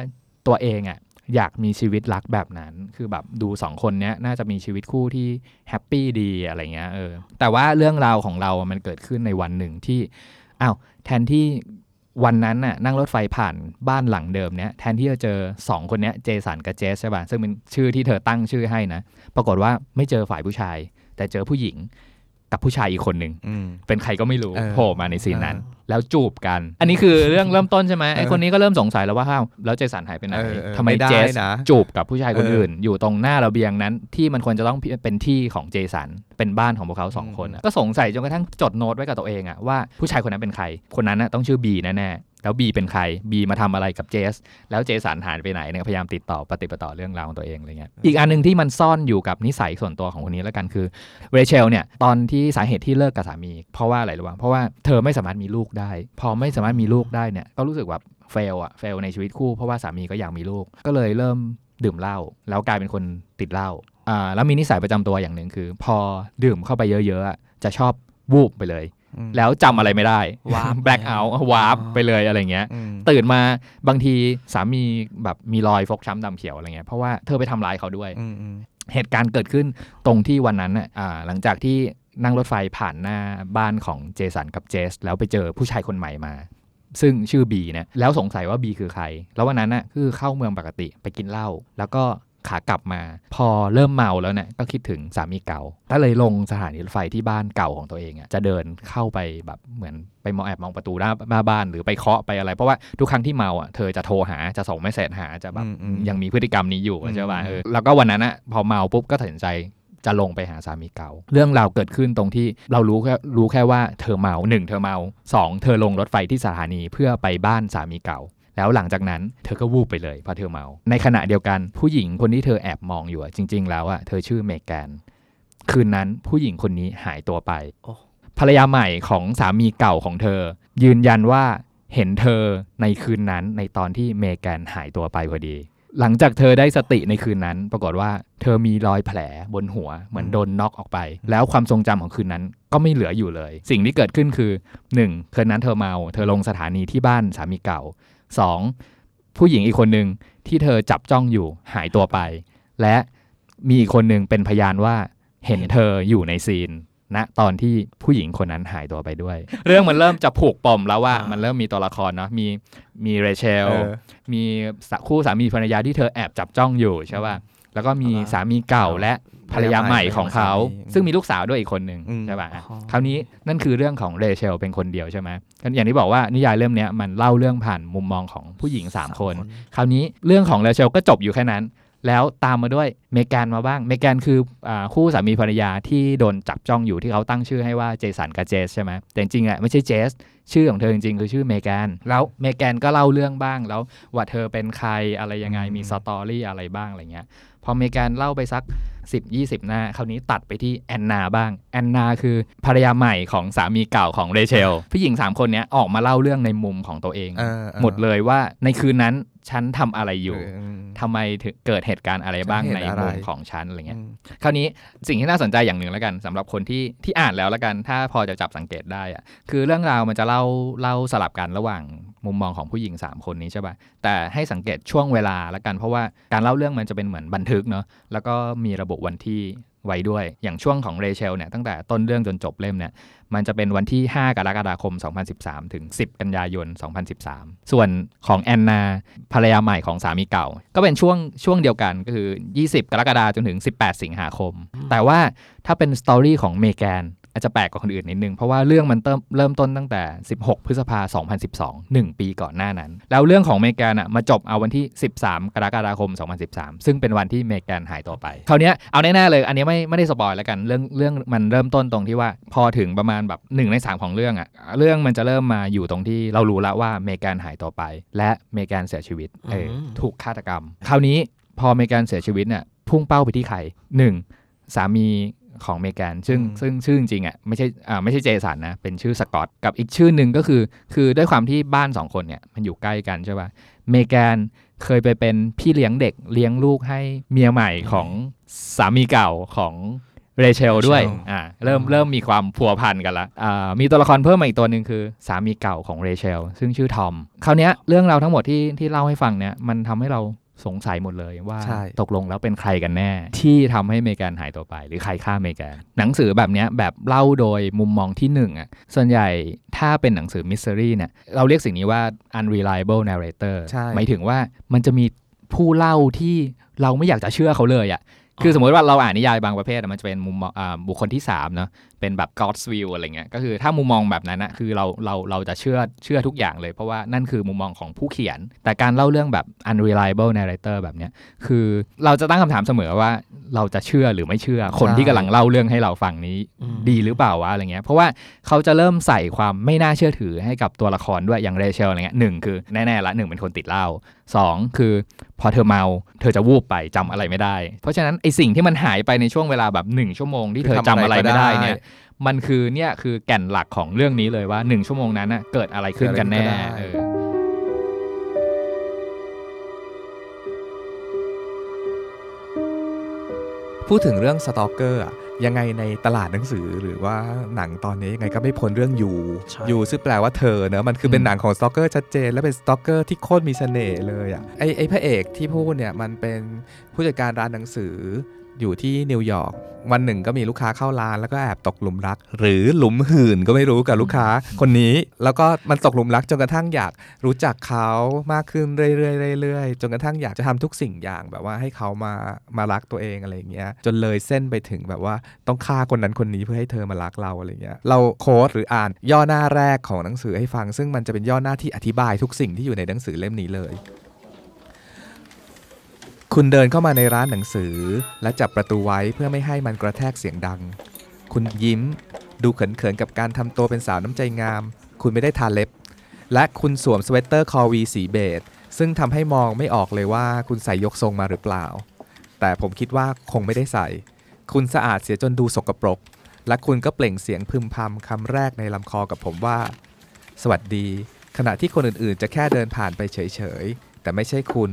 ตัวเองอะอยากมีชีวิตรักแบบนั้นคือแบบดูสองคนเนี้ยน่าจะมีชีวิตคู่ที่แฮปปี้ดีอะไรเงี้ยเออแต่ว่าเรื่องราวของเรามันเกิดขึ้นในวันหนึ่งที่อ้าวแทนที่วันนั้นน่ะนั่งรถไฟผ่านบ้านหลังเดิมเนี้ยแทนที่จะเจอสองคนเนี้ยเจสันกับเจสใช่ป่ะซึ่งเป็นชื่อที่เธอตั้งชื่อให้นะปรากฏว่าไม่เจอฝ่ายผู้ชายแต่เจอผู้หญิงกับผู้ชายอีกคนนึงเป็นใครก็ไม่รู้โผล่มาในซีนนั้นแล้วจูบกันอันนี้คือเรื่องเริ่มต้นใช่ไหมไอ้คนนี้ก็เริ่มสงสัยแล้วว่าอ้าวแล้วเจสันหายไปไหนทำไมเจสจูบกับผู้ชายคนอื่นอยู่ตรงหน้าระเบียงนั้นที่มันควรจะต้องเป็นที่ของเจสันเป็นบ้านของพวกเขาสองคนก็สงสัยจนกระทั่งจดโน้ตไว้กับตัวเองอะว่าผู้ชายคนนั้นเป็นใครคนนั้นต้องชื่อบีแน่ๆ แล้วบีเป็นใครบีมาทำอะไรกับเจสแล้วเจสันหายไปไหนเนี่ยพยายามติดต่อปฏิบัติต่อเรื่องราวของตัวเองอะไรเงี้ยอีกอันนึงที่มันซ่อนอยู่กับนิสัยส่วนตัวของคนนี้แล้วกันคือเรเชลเนี่ยตอนที่สาเหตุที่เลิกกับสามีเพราะว่าอะไรรู้ป่ะเพราะว่าเธอไม่สามารถมีลูกได้พอไม่สามารถมีลูกได้เนี่ยก็รู้สึกแบบเฟลอะเฟลในชีวิตคู่เพราะว่าสามีก็อยากมีลูกก็เลยเริ่มดื่มเหล้าแล้วกลายเป็นคนติดเหล้าอ่าแล้วมีนิสัยประจำตัวอย่างนึงคือพอดื่มเข้าไปเยอะๆจะชอบวูบไปเลยแล้วจำอะไรไม่ได้วาร์ปแบล็คเอาท์วาร์ปไปเลยอะไรเงี้ยตื่นมาบางทีสามีแบบมีรอยฟกช้ำดำเขียวอะไรเงี้ยเพราะว่าเธอไปทำร้ายเขาด้วยเหตุการณ์เกิดขึ้นตรงที่วันนั้นอ่าหลังจากที่นั่งรถไฟผ่านหน้าบ้านของเจสันกับเจสแล้วไปเจอผู้ชายคนใหม่มาซึ่งชื่อบีนะแล้วสงสัยว่าบีคือใครแล้ววันนั้นน่ะคือเข้าเมืองปกติไปกินเหล้าแล้วก็ขากลับมาพอเริ่มเมาแล้วเนี่ยก็คิดถึงสามีเก่าก็เลยลงสถานีรถไฟที่บ้านเก่าของตัวเองอ่ะจะเดินเข้าไปแบบเหมือนไปมองแอบมองประตูหน้าหน้าบ้านหรือไปเคาะไปอะไรเพราะว่าทุกครั้งที่เมาอ่ะเธอจะโทรหาจะส่งเมสเสจหาจะแบบยังมีพฤติกรรมนี้อยู่ใช่ป่ะเออแล้วก็วันนั้นน่ะพอเมาปุ๊บก็ตัดสินใจจะลงไปหาสามีเก่าเรื่องราวเกิดขึ้นตรงที่เรารู้แค่รู้แค่ว่าเธอเมาหนึ่งเธอเมาสองเธอลงรถไฟที่สถานีเพื่อไปบ้านสามีเก่าแล้วหลังจากนั้นเธอก็วูบไปเลยเพราะเธอเมาในขณะเดียวกันผู้หญิงคนที่เธอแอบมองอยู่จริงๆแล้วอ่ะเธอชื่อเมแกนคืนนั้นผู้หญิงคนนี้หายตัวไป oh. ภรรยาใหม่ของสามีเก่าของเธอยืนยันว่าเห็นเธอในคืนนั้นในตอนที่เมแกนหายตัวไปพอดีหลังจากเธอได้สติในคืนนั้นปรากฏว่าเธอมีรอยแผลบนหัวเหมือนโดนน็อกออกไปแล้วความทรงจำของคืนนั้นก็ไม่เหลืออยู่เลยสิ่งที่เกิดขึ้นคือหนึ่งคืนนั้นเธอเมาเธอลงสถานีที่บ้านสามีเก่าสองผู้หญิงอีกคนนึงที่เธอจับจ้องอยู่หายตัวไปและมีอีกคนนึงเป็นพยานว่าเห็นเธออยู่ในซีนณตอนที่ผู้หญิงคนนั้นหายตัวไปด้วย เรื่องมันเริ่มจะผูกปมแล้วว่ามันเริ่มมีตัวละครเนาะมีมีเรเชลมีคู่สามีภรรยาที่เธอแอบจับจ้องอยู่ใช่ป่ะแล้วก็มีสามีเก่าและภรรยาใหม่ของเขาซึ่งมีลูกสาวด้วยอีกคนนึงใช่ป่ะคราวนี้นั่นคือเรื่องของเรเชลเป็นคนเดียวใช่ไหมอย่างที่บอกว่านิยายเล่มนี้มันเล่าเรื่องผ่านมุมมองของผู้หญิงสามคนคราวนี้เรื่องของเรเชลก็จบอยู่แค่นั้นแล้วตามมาด้วยเมแกนมาบ้างเมแกนคืออ่าคู่สามีภรรยาที่โดนจับจ้องอยู่ที่เขาตั้งชื่อให้ว่าเจสันกับเจสใช่ไหมแต่จริงๆอ่ะไม่ใช่เจสชื่อของเธอจริงๆคือชื่อเมแกนแล้วเมแกนก็เล่าเรื่องบ้างแล้วว่าเธอเป็นใครอะไรยังไงมีสตอรี่อะไรบ้างอะไรเงี้ยพอเมแกนเล่าไปสัก สิบถึงยี่สิบ หน้าคราวนี้ตัดไปที่แอนนาบ้างแอนนาคือภรรยาใหม่ของสามีเก่าของเรเชลผู้หญิงสามคนเนี้ยออกมาเล่าเรื่องในมุมของตัวเองหมดเลยว่าในคืนนั้นฉันทำอะไรอยู่ทำไมถึงเกิดเหตุการณ์อะไรบ้างในมุมของฉันอะไรเงี้ยคราวนี้สิ่งที่น่าสนใจอย่างหนึ่งแล้วกันสำหรับคนที่ที่อ่านแล้วแล้วกันถ้าพอจะจับสังเกตได้อะคือเรื่องราวมันจะเล่าเล่าสลับกันระหว่างมุมมองของผู้หญิงสามคนนี้ใช่ป่ะแต่ให้สังเกตช่วงเวลาละกันเพราะว่าการเล่าเรื่องมันจะเป็นเหมือนบันทึกเนาะแล้วก็มีระบุวันที่ไว้ด้วยอย่างช่วงของเรเชลเนี่ยตั้งแต่ต้นเรื่องจนจบเล่มเนี่ยมันจะเป็นวันที่ห้ากรกฎาคมสองพันสิบสามถึงสิบกันยายนสองพันสิบสามส่วนของแอนนาภรรยาใหม่ของสามีเก่าก็เป็นช่วงช่วงเดียวกันก็คือยี่สิบกรกฎาคมจนถึงสิบแปดสิงหาคมแต่ว่าถ้าเป็นสตอรี่ของเมแกนอาจจะแปลกกว่าคนอื่นนิดนึงเพราะว่าเรื่องมันเริ่มเริ่มต้นตั้งแต่สิบหกพฤษภาคมสองพันสิบสอง หนึ่งปีก่อนหน้านั้นแล้วเรื่องของเมแกนอ่ะมาจบเอาวันที่สิบสามกรกฎาคมสองพันสิบสามซึ่งเป็นวันที่เมแกนหายตัวไปคราวเนี้ยเอาแน่ๆเลยอันนี้ไม่ไม่ได้สปอยแล้วกันเรื่องเรื่องมันเริ่มต้นตรงที่ว่าพอถึงประมาณแบบหนึ่งในสามของเรื่องอ่ะเรื่องมันจะเริ่มมาอยู่ตรงที่เรารู้ละว่าเมแกนหายตัวไปและเมแกนเสียชีวิตเออถูกฆาตกรรมคราวนี้พอเมแกนเสียชีวิตเนี่ยพุ่งเป้าไปที่ใครหนึ่งสามีของเมแกนซึ่งซึ่งชื่อจริงๆอ่ะไม่ใช่อ่าไม่ใช่เจสันนะเป็นชื่อสกอตกับอีกชื่อหนึ่งก็คือคือด้วยความที่บ้านสองคนเนี่ยมันอยู่ใกล้กันใช่ป่ะเมแกนเคยไปเป็นพี่เลี้ยงเด็กเลี้ยงลูกให้เมียใหม่ของสามีเก่าของเรเชลด้วยอ่าเริ่มเริ่มมีความผัวพันกันละอ่ามีตัวละครเพิ่มมาอีกตัวหนึ่งคือสามีเก่าของเรเชลซึ่งชื่อทอมคราวเนี้ยเรื่องราวทั้งหมดที่ที่เล่าให้ฟังเนี่ยมันทำให้เราสงสัยหมดเลยว่าตกลงแล้วเป็นใครกันแน่ที่ทำให้เมแกนหายตัวไปหรือใครฆ่าเมแกนหนังสือแบบนี้แบบเล่าโดยมุมมองที่หนึ่งอ่ะส่วนใหญ่ถ้าเป็นหนังสือมิสซิรี่เนี่ยเราเรียกสิ่งนี้ว่า unreliable narrator หมายถึงว่ามันจะมีผู้เล่าที่เราไม่อยากจะเชื่อเขาเลยอ่ะ คือสมมติว่าเราอ่านนิยายบางประเภทมันจะเป็นมุมบุคคลที่สามเนาะเป็นแบบ God's view อะไรเงี้ยก็คือถ้ามุมมองแบบนั้นนะคือเราเราเราจะเชื่อเชื่อทุกอย่างเลยเพราะว่านั่นคือมุมมองของผู้เขียนแต่การเล่าเรื่องแบบ unreliable narrator แบบเนี้ยคือเราจะตั้งคำถามเสมอว่าเราจะเชื่อหรือไม่เชื่อคนที่กำลังเล่าเรื่องให้เราฟังนี้ดีหรือเปล่าวะอะไรเงี้ยเพราะว่าเขาจะเริ่มใส่ความไม่น่าเชื่อถือให้กับตัวละครด้วยอย่างเรเชลอะไรเงี้ยหนึ่งคือแน่ๆละหนึ่งเป็นคนติดเหล้าสองคือพอเธอเมาเธอจะวูบไปจำอะไรไม่ได้เพราะฉะนั้นไอสิ่งที่มันหายไปในช่วงเวลาแบบหนึ่งชั่วโมงที่เธอจำอะไรไม่ได้เนี่ยมันคือเนี่ยคือแก่นหลักของเรื่องนี้เลยว่าหนึ่งชั่วโมงนั้นน่ะเกิดอะไรขึ้นกันแน่เออพูดถึงเรื่องสตอกเกอร์อ่ะยังไงในตลาดหนังสือหรือว่าหนังตอนนี้ยังไงก็ไม่พ้นเรื่องยูยูซึ่งแปลว่าเธอเนอะมันคือเป็นหนังของสตอกเกอร์ชัดเจนและเป็นสตอกเกอร์ที่โคตรมีเสน่ห์เลยอ่ะไอไอพระเอกที่พูดเนี่ยมันเป็นผู้จัดการร้านหนังสืออยู่ที่นิวยอร์กวันหนึ่งก็มีลูกค้าเข้าร้านแล้วก็แอบตกหลุมรักหรือหลุมหื่นก็ไม่รู้กับลูกค้าคนนี้แล้วก็มันตกหลุมรักจนกระทั่งอยากรู้จักเขามากขึ้นเรื่อยๆๆๆจนกระทั่งอยากจะทำทุกสิ่งอย่างแบบว่าให้เขามามารักตัวเองอะไรอย่างเงี้ยจนเลยเส้นไปถึงแบบว่าต้องฆ่าคนนั้นคนนี้เพื่อให้เธอมารักเราอะไรเงี้ยเราโค้ดหรืออ่านย่อหน้าแรกของหนังสือให้ฟังซึ่งมันจะเป็นย่อหน้าที่อธิบายทุกสิ่งที่อยู่ในหนังสือเล่มนี้เลยคุณเดินเข้ามาในร้านหนังสือและจับประตูไว้เพื่อไม่ให้มันกระแทกเสียงดังคุณยิ้มดูเขินๆกับการทำตัวเป็นสาวน้ำใจงามคุณไม่ได้ทาเล็บและคุณสวมสเวตเตอร์คอวีสีเบจซึ่งทำให้มองไม่ออกเลยว่าคุณใส่ยกทรงมาหรือเปล่าแต่ผมคิดว่าคงไม่ได้ใส่คุณสะอาดเสียจนดูสกปรกและคุณก็เปล่งเสียงพึมพำคำแรกในลำคอกับผมว่าสวัสดีขณะที่คนอื่นๆจะแค่เดินผ่านไปเฉยๆแต่ไม่ใช่คุณ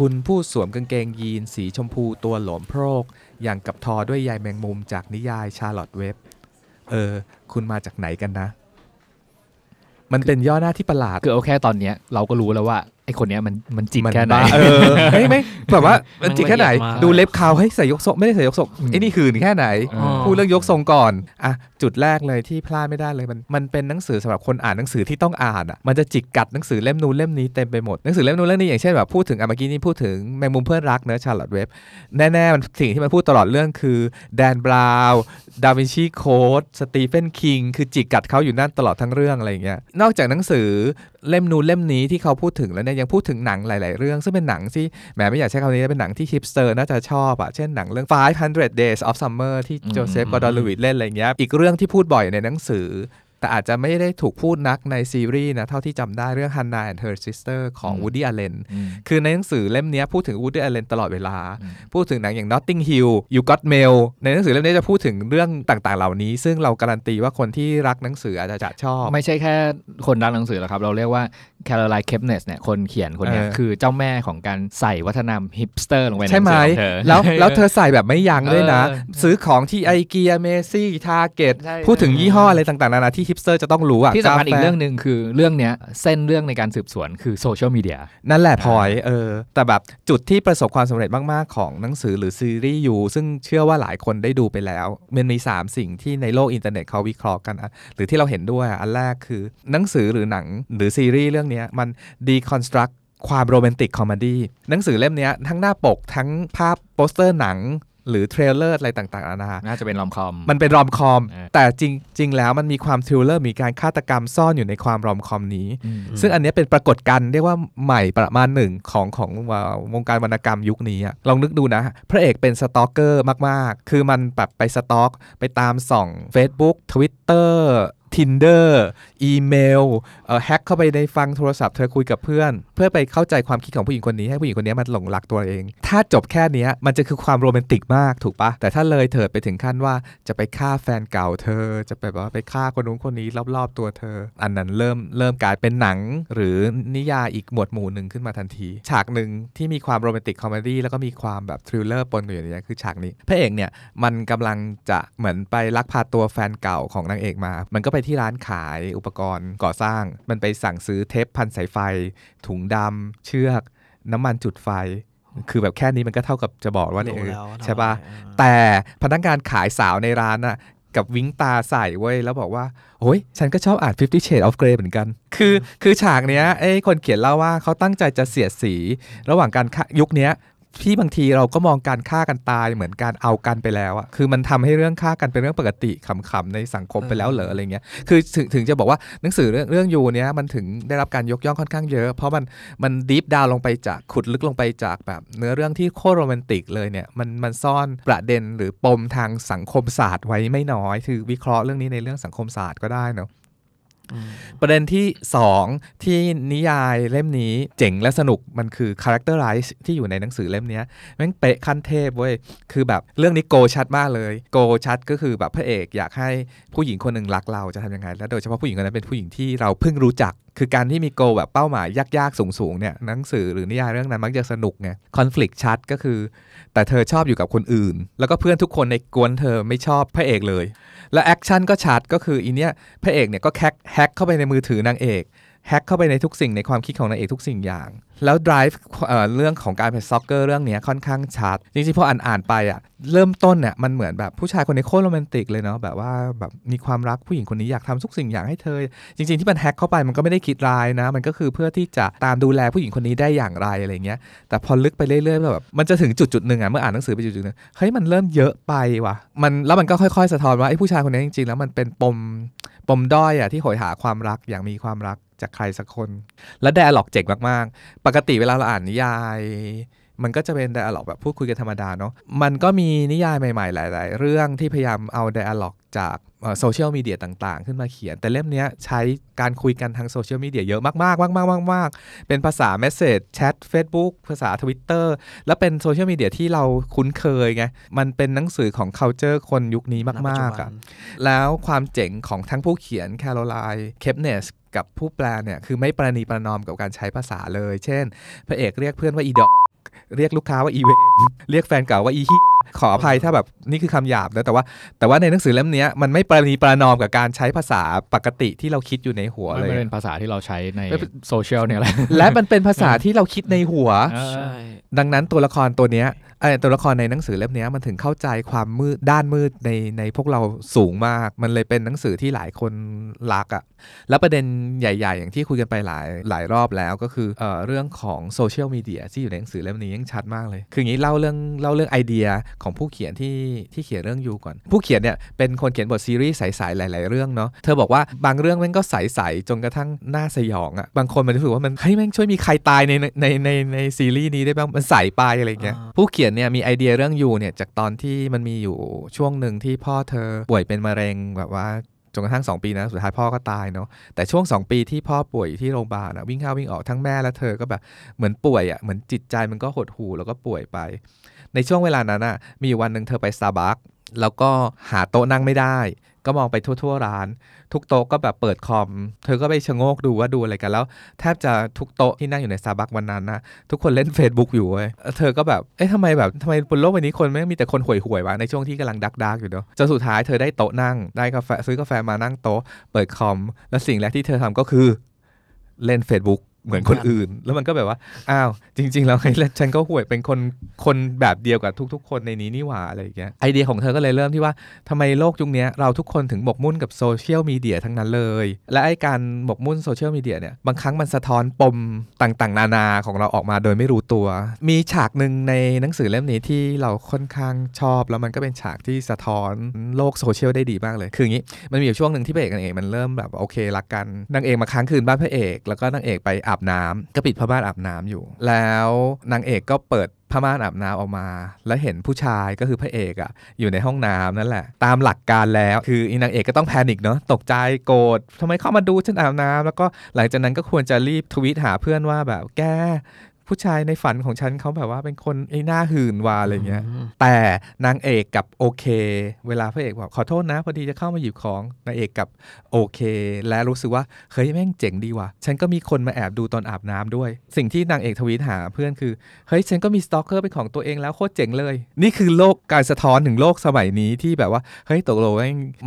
คุณผู้สวมกางเกงยีนสีชมพูตัวหลวมโพรกอย่างกับทอด้วยใยแมงมุมจากนิยายชาร์ลอตเว็บเออคุณมาจากไหนกันนะมันเป็นย่อหน้าที่ประหลาดคือเอาแค่ตอนเนี้ยเราก็รู้แล้วว่าไอคนเนี้ยมันมันจริงแค่ไหนเออไม่ไม่แบบว่ามันจริงแค่ไหนดูเล็บเขาให้ใส่ยกทรงไม่ได้ใส่ยกทรงไอ้นี่คือแค่ไหนพูดเรื่องยกทรงก่อนอ่ะจุดแรกเลยที่พลาดไม่ได้เลยมันมันเป็นหนังสือสำหรับคนอ่านหนังสือที่ต้องอ่านอ่ะมันจะจิกกัดหนังสือเล่มนู้นเล่มนี้เต็มไปหมดหนังสือเล่มนู้นเล่มนี้อย่างเช่นแบบพูดถึงอ่ะเมื่อกี้นี่พูดถึงแมงมุมเพื่อนรักเนอะชาร์ลอตเว็บแน่ๆมันสิ่งที่มันพูดตลอดเรื่องคือแดนบราวน์ดาวินชีโค้ดสตีเฟนคิงคือจิกกัดเขาอยู่นั่นตลอดทั้งเรื่องอะไรอย่างเงี้ยนอกจากหนังสือเล่มนู้นเล่มนี้ที่เขาพูดถึงแล้วเนี่ยยังพูดถึงหนังหลายๆเรื่องซึ่งเป็นหนังที่แหมไม่อยากใช้คำนี้เป็นหนังที่ฮิปสเตอร์น่าจะชอบอ่ะเช่นหนังเรื่องห้าร้อย Days of Summer ที่โจเซฟ กอร์ดอน ลูวิสเล่นอะไรเงี้ยอีกเรื่องที่พูดบ่อยในหนังสือแต่อาจจะไม่ได้ถูกพูดนักในซีรีส์นะเท่าที่จำได้เรื่อง Hannah and Her Sister ของ Woody Allen คือในหนังสือเล่มนี้พูดถึง Woody Allen ตลอดเวลาพูดถึงหนังอย่าง Notting Hill You Got Mail ในหนังสือเล่มนี้จะพูดถึงเรื่องต่างๆเหล่านี้ซึ่งเราการันตีว่าคนที่รักหนังสืออาจจะชอบไม่ใช่แค่คนรักหนังสือหรอกครับเราเรียกว่า Caroline Kepnes เนี่ยคนเขียนคนนี้คือเจ้าแม่ของการใส่วัฒนธรรมฮิปสเตอร์ลงไปในหนังสือของเธอแล้วแล้วเธอใส่แบบไม่ยั้งด้วยนะซื้อของที่ IKEA Macy Target พูดถึงยี่ห้ออะไรต่างๆนานาที่ฮิปสเตอร์จะต้องรู้อ่ะที่สำคัญอีกเรื่องนึงคือเรื่องเนี้ยเส้นเรื่องในการสืบสวนคือโซเชียลมีเดียนั่นแหละพลอยเออแต่แบบจุดที่ประสบความสำเร็จมากๆของหนังสือหรือซีรีส์ยูซึ่งเชื่อว่าหลายคนได้ดูไปแล้วมันมีสามสิ่งที่ในโลกอินเทอร์เน็ตเขาวิเคราะห์กันหรือที่เราเห็นด้วยอันแรกคือหนังสือหรือหนังหรือซีรีส์เรื่องเนี้ยมันดีคอนสตรักความโรแมนติกคอมเมดี้หนังสือเล่มเนี้ยทั้งหน้าปกทั้งภาพโปสเตอร์หนังหรือเทรลเลอร์อะไรต่างๆนานาน่าจะเป็นรอมคอมมันเป็นรอมคอมแต่จริงๆแล้วมันมีความเทรลเลอร์มีการฆาตกรรมซ่อนอยู่ในความรอมคอมนี้ซึ่งอันนี้เป็นปรากฏการณ์เรียกว่าใหม่ประมาณหนึ่งของของวงการวรรณกรรมยุคนี้ลองนึกดูนะพระเอกเป็นสตอกเกอร์มากๆคือมันแบบไปสต็อกไปตามส่อง Facebook Twitter Tinder อีเมลเอ่อแฮกเข้าไปในฟังโทรศัพท์เธอคุยกับเพื่อนเพื่อไปเข้าใจความคิดของผู้หญิงคนนี้ให้ผู้หญิงคนนี้มันหลงรักตัวเองถ้าจบแค่นี้มันจะคือความโรแมนติกมากถูกปะแต่ถ้าเลยเถิดไปถึงขั้นว่าจะไปฆ่าแฟนเก่าเธอจะไปแบบว่าไปฆ่าคนนู้นคนนี้รอบๆตัวเธออันนั้นเริ่มเริ่มกลายเป็นหนังหรือนิยายอีกหมวดหมู่นึงขึ้นมาทันทีฉากนึงที่มีความโรแมนติกคอมเมดี้แล้วก็มีความแบบทริลเลอร์ปนอยู่ในนี้คือฉากนี้พระเอกเนี่ยมันกำลังจะเหมือนไปลักพาตัวแฟนเก่าของนางเอกมามันก็ไปที่ร้านขายอุปกรณ์ก่อสร้างมันไปสั่งซื้อเทปพันสายไฟถุงดำเชือกน้ำมันจุดไฟคือแบบแค่นี้มันก็เท่ากับจะบอกว่าเนี่ยใช่ป่ะแต่พนักงานขายสาวในร้านน่ะกับวิ้งตาใส่เว้ยแล้วบอกว่าโอ้ยฉันก็ชอบอ่าน Fifty Shades of Grey เหมือนกันคือคือฉากเนี้ยไอ้คนเขียนเล่าว่าเขาตั้งใจจะเสียดสีระหว่างการยุคเนี้ย ที่บางทีเราก็มองการฆ่ากันตายเหมือนการเอากันไปแล้วอะคือมันทำให้เรื่องฆ่ากันเป็นเรื่องปกติขำๆในสังคมไปแล้วเหรออะไรเงี้ยคือถึงถึงจะบอกว่าหนังสือเรื่องเรื่องยูเนี้ยมันถึงได้รับการยกย่องค่อนข้างเยอะเพราะมันมันดีฟดาวลงไปจากขุดลึกลงไปจากแบบเนื้อเรื่องที่โคตรโรแมนติกเลยเนี่ยมันมันซ่อนประเด็นหรือปมทางสังคมศาสตร์ไว้ไม่น้อยคือวิเคราะห์เรื่องนี้ในเรื่องสังคมศาสตร์ก็ได้เนาะประเด็นที่สองที่นิยายเล่มนี้เจ๋งและสนุกมันคือ characterize ที่อยู่ในหนังสือเล่มนี้แม่งเป๊ะขั้นเทพเว้ยคือแบบเรื่องนี้โกชัดมากเลยโกชัดก็คือแบบพระเอกอยากให้ผู้หญิงคนหนึ่งรักเราจะทำยังไงและโดยเฉพาะผู้หญิงคนนั้นเป็นผู้หญิงที่เราเพิ่งรู้จักคือการที่มีโกแบบเป้าหมายยากๆสูงๆเนี่ยหนังสือหรือนิยายเรื่องนั้นมักจะสนุกไง conflict ชัดก็คือแต่เธอชอบอยู่กับคนอื่นแล้วก็เพื่อนทุกคนในกวนเธอไม่ชอบพระเอกเลยและแอคชั่นก็ชัดก็คืออีเนี้ยพระเอกเนี่ยก็แฮกแฮกเข้าไปในมือถือนางเอกแฮกเข้าไปในทุกสิ่งในความคิดของนางเอกทุกสิ่งอย่างแล้วไดรฟ์เรื่องของการเป็นซ็อกเกอร์เรื่องนี้ค่อนข้างชัดจริงๆพออ่านๆไปอ่ะเริ่มต้นเนี่ยมันเหมือนแบบผู้ชายคนนี้โคตรโรแมนติกเลยเนาะแบบว่าแบบมีความรักผู้หญิงคนนี้อยากทำทุกสิ่งอย่างให้เธอจริงๆที่มันแฮกเข้าไปมันก็ไม่ได้คิดร้ายนะมันก็คือเพื่อที่จะตามดูแลผู้หญิงคนนี้ได้อย่างไรอะไรเงี้ยแต่พอลึกไปเรื่อยๆแบบมันจะถึงจุดๆนึงอ่ะเมื่ออ่านหนังสือไปจุดๆนึงเฮ้ยมันเริ่มเยอะไปว่ะมันแล้วมันก็ค่อยๆสะท้อนว่าไอ้ผู้ชายคนนี้จริงๆแล้วมันเป็นปมปมด้อยอ่ะที่หอยหาความรักอย่างมีความรักจากใครสักคนและไดอะล็อกเจ๋งมากๆปกติเวลาเราอ่านนิยายมันก็จะเป็นไดอะล็อกแบบพูดคุยกันธรรมดาเนาะมันก็มีนิยายใหม่ๆหลายๆเรื่องที่พยายามเอาไดอะล็อกจากโซเชียลมีเดียต่างๆขึ้นมาเขียนแต่เล่มนี้ใช้การคุยกันทางโซเชียลมีเดียเยอะมากๆมากๆมากๆเป็นภาษาเมสเสจแชท Facebook ภาษา Twitter และเป็นโซเชียลมีเดียที่เราคุ้นเคยไงมันเป็นหนังสือของ culture คนยุคนี้มากๆอ่ะแล้วความเจ๋งของทั้งผู้เขียน Caroline Kepnesกับผู้แปลเนี่ยคือไม่ประนีประนอมกับการใช้ภาษาเลยเช่นพระเอกเรียกเพื่อนว่าอีดอกเรียกลูกค้าว่าอีเวนเรียกแฟนเก่าว่าอีเหี้ยขออภัยถ้าแบบนี่คือคำหยาบนะแต่ว่าแต่ว่าในหนังสือเล่มนี้มันไม่ประนีประนอมกับการใช้ภาษาปกติที่เราคิดอยู่ในหัวเลยมันเป็นภาษาที่เราใช้ในโซเชียลเนี่ยแหละและมันเป็นภาษาที่เราคิดในหัวดังนั้นตัวละครตัวเนี้ยตัวละครในหนังสือเล่มนี้มันถึงเข้าใจความมืดด้านมืดในในพวกเราสูงมากมันเลยเป็นหนังสือที่หลายคนรักอ่ะแล้วประเด็นใหญ่ๆอย่างที่คุยกันไปหลายหลายรอบแล้วก็คือ เอ่อ เรื่องของโซเชียลมีเดียที่อยู่ในหนังสือเล่มนี้ยังชัดมากเลยคืออย่างนี้เล่าเรื่องเล่าเรื่องไอเดียของผู้เขียนที่ที่เขียนเรื่องยูก่อนผู้เขียนเนี่ยเป็นคนเขียนบทซีรีส์ใสๆหลายๆเรื่องเนาะเธอบอกว่าบางเรื่องแม่งก็ใสๆจนกระทั่งน่าสยองอ่ะบางคนมันรู้สึกว่ามันเฮ้ยแม่งช่วยมีใครตายในในในในซีรีส์นี้ได้บ้างมันใสไปอะไรเงี้ยผู้เขียนเนี่ยมีไอเดียเรื่องยูเนี่ยจากตอนที่มันมีอยู่ช่วงหนึ่งที่พ่อเธอป่วยเป็นมะเร็งแบบว่าจนกระทั่งสองปีนะสุดท้ายพ่อก็ตายเนาะแต่ช่วงสองปีที่พ่อป่วยที่โรงพยาบาลนะวิ่งเข้าวิ่งออกทั้งแม่และเธอก็แบบเหมือนป่วยอ่ะเหมือนจิตใจมันก็หดหู่แล้วก็ป่วยไปในช่วงเวลานั้นอ่ะมีวันหนึ่งเธอไป Starbucks แล้วก็หาโต๊ะนั่งไม่ได้ก็มองไปทั่วๆร้านทุกโต๊ะก็แบบเปิดคอมเธอก็ไปชะโงกดูว่าดูอะไรกันแล้วแทบจะทุกโต๊ะที่นั่งอยู่ใน Starbucks วันนั้นนะทุกคนเล่น Facebook อยู่เว้ยเธอก็แบบเอ๊ะทำไมแบบทำไมบนโลกใบนี้คนไม่มีแต่คนห่วยๆวะในช่วงที่กำลังดักๆอยู่เนาะจนสุดท้ายเธอได้โต๊ะนั่งได้กาแฟซื้อกาแฟมานั่งโต๊ะเปิดคอมแล้วสิ่งแรกที่เธอทำก็คือเล่น Facebookเหมือนคนอื่นแล้วมันก็แบบว่าอ้าวจริงๆแล้วไอ้ฉันก็ห่วยเป็นคนคนแบบเดียวกับทุกๆคนในนี้นี่หว่าอะไรอย่างเงี้ยไอเดียของเธอก็เลยเริ่มที่ว่าทำไมโลกยุคนี้เราทุกคนถึงหมกมุ่นกับโซเชียลมีเดียทั้งนั้นเลยและไอ้การหมกมุ่นโซเชียลมีเดียเนี่ยบางครั้งมันสะท้อนปมต่างๆนานาของเราออกมาโดยไม่รู้ตัวมีฉากนึงในหนังสือเล่มนี้ที่เราค่อนข้างชอบแล้วมันก็เป็นฉากที่สะท้อนโลกโซเชียลได้ดีมากเลยคืออย่างงี้มันมีอยู่ช่วงนึงที่พระเอกนางเอกมันเริ่มแบบโอเครักกันนางเอกมาค้างคืนบ้านพระเอกแล้วก็นางเอกไปอาบน้ำก็ปิดผ้าม่านอาบน้ำอยู่แล้วนางเอกก็เปิดผ้าม่านอาบน้ำออกมาแล้วเห็นผู้ชายก็คือพระเอกอ่ะอยู่ในห้องน้ำนั่นแหละตามหลักการแล้วคืออีนางเอกก็ต้องแพนิคเนาะตกใจโกรธทำไมเข้ามาดูฉันอาบน้ำแล้วก็หลังจากนั้นก็ควรจะรีบทวีตหาเพื่อนว่าแบบแกผู้ชายในฝันของฉันเขาแบบว่าเป็นคนไอ้หน้าหื่นวาอะไรเงี้ยแต่นางเอกกับโอเคเวลาพระเอกบอกขอโทษนะพอดีจะเข้ามาหยิบของนางเอกกับโอเคและรู้สึกว่าเฮ้ยแม่งเจ๋งดีว่ะฉันก็มีคนมาแอบดูตอนอาบน้ำด้วยสิ่งที่นางเอกทวีตหาเพื่อนคือเฮ้ยฉันก็มีสตอกเกอร์เป็นของตัวเองแล้วโคตรเจ๋งเลยนี่คือโลกการสะท้อนถึงโลกสมัยนี้ที่แบบว่าเฮ้ยตกลง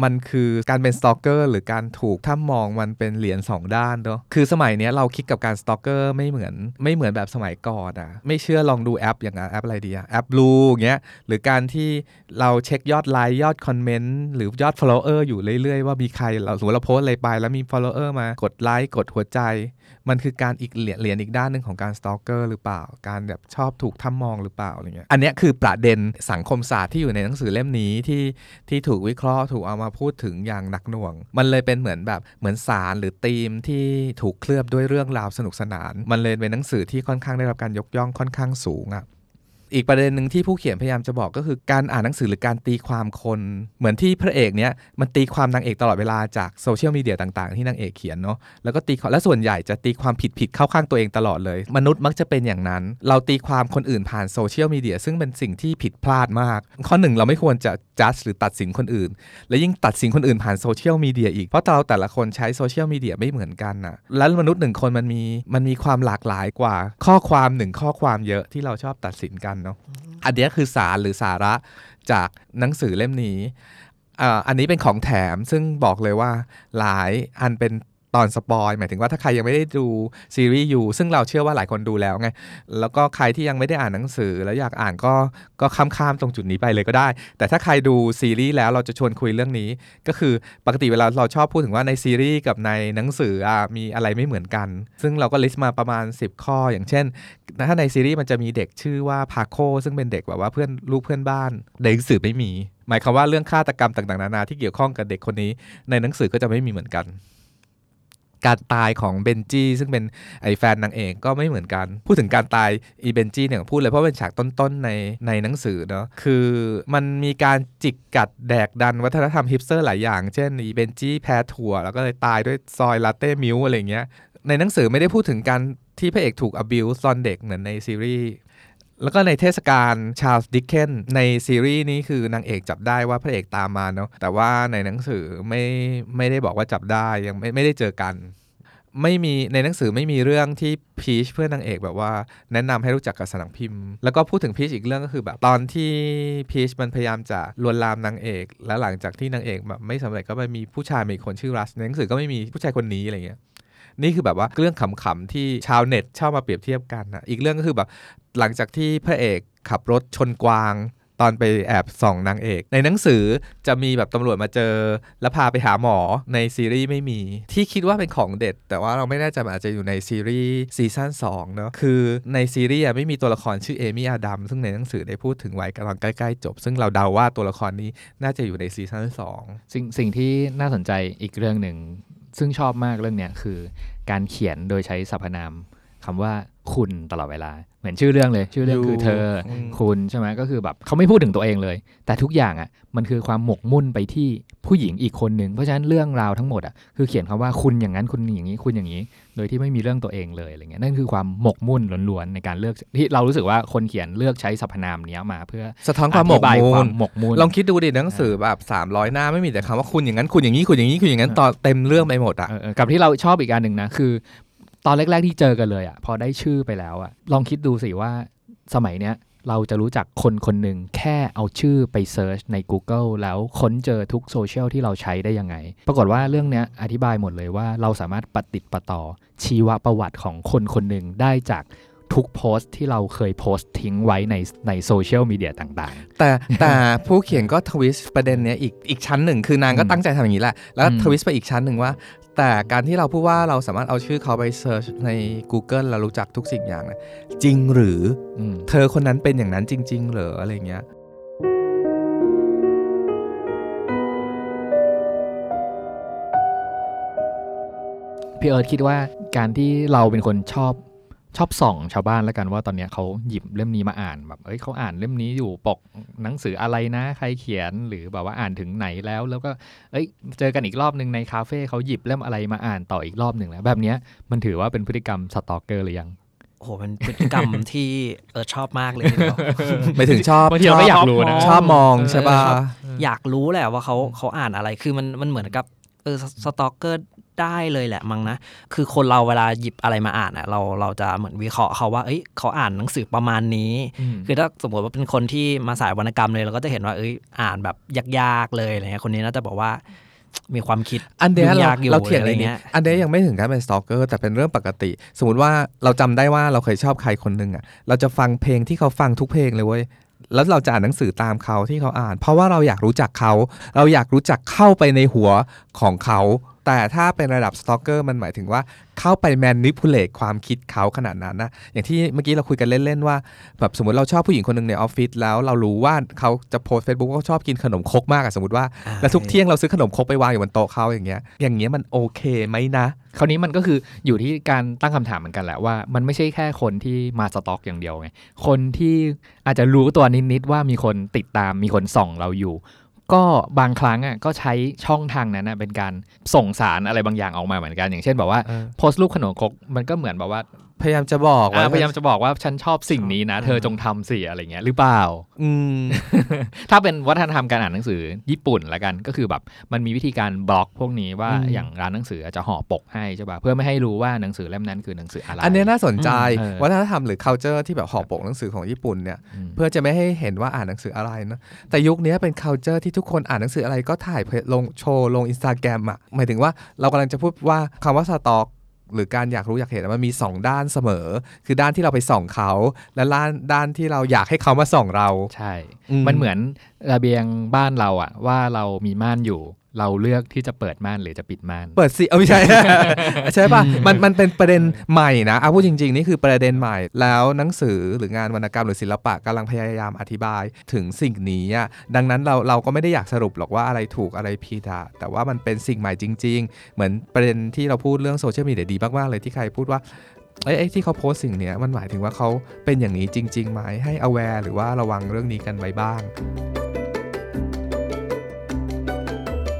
มันคือการเป็นสตอกเกอร์หรือการถูกถ้ามองมันเป็นเหรียญสองด้านเนาะคือสมัยนี้เราคิดกับการสตอกเกอร์ไม่เหมือนไม่เหมือนแบบสมัย มัยก่อนอ่ะไม่เชื่อลองดูแอปอย่างแอปอะไรดีอ่ะแอป Blue อย่างเงี้ยหรือการที่เราเช็คยอดไลค์ยอดคอมเมนต์หรือยอด follower อยู่เรื่อยๆว่ามีใครเราสมมติเราโพสอะไรไปแล้วมี follower มากดไลค์กดหัวใจมันคือการอีกเหรียญเหรียญอีกด้านนึงของการ stalker หรือเปล่าการแบบชอบถูกทำมองหรือเปล่าอะไรเงี้ยอันเนี้ยคือประเด็นสังคมศาสตร์ที่อยู่ในหนังสือเล่มนี้ที่ที่ถูกวิเคราะห์ถูกเอามาพูดถึงอย่างหนักหน่วงมันเลยเป็นเหมือนแบบเหมือนสารหรือธีมที่ถูกเคลือบด้วยเรื่องราวสนุกสนานมันเลยเป็นหนังสือที่ค่อนข้างได้รับการยกย่องค่อนข้างสูงอ่ะอีกประเด็นหนึ่งที่ผู้เขียนพยายามจะบอกก็คือการอ่านหนังสือหรือการตีความคนเหมือนที่พระเอกเนี้ยมันตีความนางเอกตลอดเวลาจากโซเชียลมีเดียต่างๆที่นางเอกเขียนเนาะแล้วก็ตีและส่วนใหญ่จะตีความผิดๆเข้าข้างตัวเองตลอดเลยมนุษย์มักจะเป็นอย่างนั้นเราตีความคนอื่นผ่านโซเชียลมีเดียซึ่งเป็นสิ่งที่ผิดพลาดมากข้อหนึ่งเราไม่ควรจะจัดหรือตัดสินคนอื่นและยิ่งตัดสินคนอื่นผ่านโซเชียลมีเดียอีกเพราะเราแต่ละคนใช้โซเชียลมีเดียไม่เหมือนกันนะและมนุษย์หนึ่งคนมันมีมันมีความหลากหลายกว่าข้อความหนึ่งข้อความเยอะที่เราชอบตัดสินกันเนาะอันนี้คือสารหรือสาระจากหนังสือเล่มนี้อ่าอันนี้เป็นของแถมซึ่งบอกเลยว่าหลายอันเป็นตอนสปอยหมายถึงว่าถ้าใครยังไม่ได้ดูซีรีส์อยู่ซึ่งเราเชื่อว่าหลายคนดูแล้วไงแล้วก็ใครที่ยังไม่ได้อ่านหนังสือแล้วอยากอ่านก็ก็ข้ามๆตรงจุดนี้ไปเลยก็ได้แต่ถ้าใครดูซีรีส์แล้วเราจะชวนคุยเรื่องนี้ก็คือปกติเวลาเราชอบพูดถึงว่าในซีรีส์กับในหนังสืออ่ะมีอะไรไม่เหมือนกันซึ่งเราก็ลิสต์มาประมาณสิบข้ออย่างเช่นถ้าในซีรีส์มันจะมีเด็กชื่อว่าพาโคซึ่งเป็นเด็กแบบว่าเพื่อนลูกเพื่อนบ้านในหนังสือไม่มีหมายความว่าเรื่องฆาตกรรมต่างๆนานาที่เกี่ยวข้องกับเด็กคนนี้ในหนังสือก็จะไม่มีเหมือนกันการตายของเบนจี้ซึ่งเป็นไอแฟนนางเอกก็ไม่เหมือนกันพูดถึงการตายอีเบนจี้เนี่ยพูดเลยเพราะเป็นฉากต้นๆในในหนังสือเนาะคือมันมีการจิกกัดแดกดันวัฒนธรรมฮิปสเตอร์หลายอย่างเช่นอีเบนจี้แพ้ถั่วแล้วก็เลยตายด้วยซอยลาเต้มิลอะไรเงี้ยในหนังสือไม่ได้พูดถึงการที่พระเอกถูกอับบิวซ์ตอนเด็กเหมือนในซีรีส์แล้วก็ในเทศกาลชาร์ลส์ดิกเคนในซีรีส์นี้คือนางเอกจับได้ว่าพระเอกตามมาเนาะแต่ว่าในหนังสือไม่ไม่ได้บอกว่าจับได้ยังไม่ไม่ได้เจอกันไม่มีในหนังสือไม่มีเรื่องที่พีชเพื่อนนางเอกแบบว่าแนะนำให้รู้จักกับสำนักพิมพ์แล้วก็พูดถึงพีชอีกเรื่องก็คือแบบตอนที่พีชมันพยายามจะลวนลามนางเอกแล้วหลังจากที่นางเอกแบบไม่สำเร็จก็ไปมีผู้ชายอีกคนชื่อรัสในหนังสือก็ไม่มีผู้ชายคนนี้อะไรเงี้ยนี่คือแบบว่าเรื่องขำๆที่ชาวเน็ตชอบมาเปรียบเทียบกันนะอีกเรื่องก็คือแบบหลังจากที่พระเอกขับรถชนกวางตอนไปแอบส่องนางเอกในหนังสือจะมีแบบตำรวจมาเจอแล้วพาไปหาหมอในซีรีส์ไม่มีที่คิดว่าเป็นของเด็ดแต่ว่าเราไม่แน่ใจอาจจะอยู่ในซีรีส์ซีซั่นสองเนอะคือในซีรีส์ไม่มีตัวละครชื่อเอมี่อาดัมซึ่งในหนังสือได้พูดถึงไว้ตอนใกล้ๆจบซึ่งเราเดาว่าตัวละครนี้น่าจะอยู่ในซีซั่นสองสิ่งสิ่งที่น่าสนใจอีกเรื่องหนึ่งซึ่งชอบมากเรื่องเนี้ยคือการเขียนโดยใช้สรรพนามคำว่าคุณตลอดเวลาเหมือนชื่อเรื่องเลยชื่อเรื่องคือเธอคุณใช่ไหมก็คือแบบเขาไม่พูดถึงตัวเองเลยแต่ทุกอย่างอ่ะมันคือความหมกมุ่นไปที่ผู้หญิงอีกคนนึงเพราะฉะนั้นเรื่องราวทั้งหมดอ่ะคือเขียนคำว่าคุณอย่างนั้นคุณอย่างนี้คุณอย่างนี้โดยที่ไม่มีเรื่องตัวเองเลยอะไรเงี้ยนั่นคือความหมกมุ่นล้วนๆในการเลือกที่เรารู้สึกว่าคนเขียนเลือกใช้สรรพนามนี้มาเพื่อสะท้อนความหมกมุ่นลองคิดดูดิหนังสือแบบสามร้อยหน้าไม่มีแต่คำว่าคุณอย่างนั้นคุณอย่างนี้คุณอย่างนี้คุณอย่างนั้นต่อเต็มเรื่องไปหมดอ่ะกับที่เราชอบอีกอันนึงนะคือตอนแรกๆที่เจอกันเลยอ่ะพอได้ชื่อไปแล้วอ่ะลองคิดดูสิว่าสมัยเนี้ยเราจะรู้จักคนคนหนึ่งแค่เอาชื่อไปเซิร์ชใน Google แล้วค้นเจอทุกโซเชียลที่เราใช้ได้ยังไงปรากฏว่าเรื่องเนี้ยอธิบายหมดเลยว่าเราสามารถปฏิติดประต่อชีวประวัติของคนคนหนึ่งได้จากทุกโพสต์ที่เราเคยโพสต์ทิ้งไว้ในในโซเชียลมีเดียต่างๆแต่แต่ผู้เขียนก็ทวิสต์ประเด็นเนี้ยอีกอีกชั้นหนึ่งคือนางก็ตั้งใจทำอย่างนี้แหละแล้วทวิสต์ไปอีกชั้นหนึ่งว่าแต่การที่เราพูดว่าเราสามารถเอาชื่อเขาไปเซิร์ชใน Google เรารู้จักทุกสิ่งอย่างนะจริงหรือเธอคนนั้นเป็นอย่างนั้นจริงๆเหรออะไรเงี้ยพี่เอิร์ธคิดว่าการที่เราเป็นคนชอบชอบส่องชาวบ้านแล้วกันว่าตอนนี้เขาหยิบเล่มนี้มาอ่านแบบเอ้ยเขาอ่านเล่มนี้อยู่ปกหนังสืออะไรนะใครเขียนหรือแบบว่าอ่านถึงไหนแล้วแล้วก็เอ้ยเจอกันอีกรอบนึงในคาเฟ่เขาหยิบเล่มอะไรมาอ่านต่ออีกรอบนึงแล้วแบบนี้มันถือว่าเป็นพฤติกรรมสตอกเกอร์หรือยังโอ้โหมันพฤติกรรมที่เออชอบมากเลยไม่ถึงชอบบางทีเราก็อยากรู้นะชอบมองใช่ป่ะอยากรู้แหละว่าเขาเขาอ่านอะไรคือมันมันเหมือนกับเออสตอกเกอร์ได้เลยแหละมั้งนะคือคนเราเวลาหยิบอะไรมาอ่านอ่ะเราเราจะเหมือนวิเคราะห์เขาว่าเอ้ยเขาอ่านหนังสือประมาณนี้คือถ้าสมมติว่าเป็นคนที่มาสายวรรณกรรมเลยเราก็จะเห็นว่าเอ้ยอ่านแบบยากๆเลยอะไรเงี้ยคนนี้น่าจะบอกว่า มีความคิดอันเดียเราเราเถียงอะไรเงี้ยอันเดียยังไม่ถึงกับเป็นสตอเกอร์แต่เป็นเรื่องปกติสมมติว่าเราจำได้ว่าเราเคยชอบใครคนนึงอ่ะเราจะฟังเพลงที่เขาฟังทุกเพลงเลยเว้ยแล้วเราจะอ่านหนังสือตามเขาที่เขาอ่านเพราะว่าเราอยากรู้จักเขาเราอยากรู้จักเข้าไปในหัวของเขาแต่ถ้าเป็นระดับสตอกเกอร์มันหมายถึงว่าเข้าไปแมนิพูเลตความคิดเขาขนาดนั้นนะอย่างที่เมื่อกี้เราคุยกันเล่นๆว่าแบบสมมติเราชอบผู้หญิงคนนึงในออฟฟิศแล้วเรารู้ว่าเขาจะโพสเฟซบุ๊กว่าชอบกินขนมครกมากอะสมมติว่าแล้วทุกเที่ยงเราซื้อขนมครกไปวางอยู่บนโต๊ะเขาอย่างเงี้ยอย่างเงี้ยมันโอเคไหมนะคราวนี้มันก็คืออยู่ที่การตั้งคำถามเหมือนกันแหละว่ามันไม่ใช่แค่คนที่มาสต็อกอย่างเดียวไงคนที่อาจจะรู้ตัวนิดๆว่ามีคนติดตามมีคนส่องเราอยู่ก็บางครั้งอ่ะก็ใช้ช่องทางนั้นนะเป็นการส่งสารอะไรบางอย่างออกมาเหมือนกันอย่างเช่นแบบว่าโพสต์รูปขนมครกมันก็เหมือนแบบว่าพยายามจะบอกว่าพยายามจะบอกว่าฉันชอบสิ่งนี้นะเธอจงทำสิอะไรเงี้ยหรือเปล่าอืม ถ้าเป็นวัฒนธรรมการอ่านหนังสือญี่ปุ่นละกันก็คือแบบมันมีวิธีการบล็อกพวกนี้ว่า อ, อย่างร้านหนังสืออาจจะห่อปกให้ใช่ป่ะเพื่อไม่ให้รู้ว่าหนังสือเล่มนั้นคือหนังสืออะไรอันนี้น่าสนใจวัฒนธรรมหรือ culture ที่แบบห่อปกหนังสือของญี่ปุ่นเนี่ยเพื่อจะไม่ให้เห็นว่าอ่านหนังสืออะไรนะแต่ยุคนี้เป็น culture ที่ทุกคนอ่านหนังสืออะไรก็ถ่ายลงโชว์ลง Instagram อ่ะหมายถึงว่าเรากำลังจะพูดว่าคำว่าสต็อกหรือการอยากรู้อยากเห็นมันมีสองด้านเสมอคือด้านที่เราไปส่องเขาและด้านด้านที่เราอยากให้เขามาส่องเราใช่มันเหมือนระเบียงบ้านเราอะว่าเรามีม่านอยู่เราเลือกที่จะเปิดม่านหรือจะปิดม่านเปิดสิเอาไม่ใช่ ใช่ป่ะมันมันเป็นประเด็นใหม่นะเอาพูดจริงๆนี่คือประเด็นใหม่แล้วหนังสือหรืองานวรรณกรรมหรือศิลปะกำลังพยายามอธิบายถึงสิ่งนี้ดังนั้นเราเราก็ไม่ได้อยากสรุปหรอกว่าอะไรถูกอะไรผิดอะแต่ว่ามันเป็นสิ่งใหม่จริงๆเหมือนประเด็นที่เราพูดเรื่องโซเชียลมีเดียดีมากๆเลยที่ใครพูดว่าไอ้ที่เขาโพสสิ่งเนี้ยมันหมายถึงว่าเขาเป็นอย่างนี้จริงๆไหมให้ aware หรือว่าระวังเรื่องนี้กันไว้บ้าง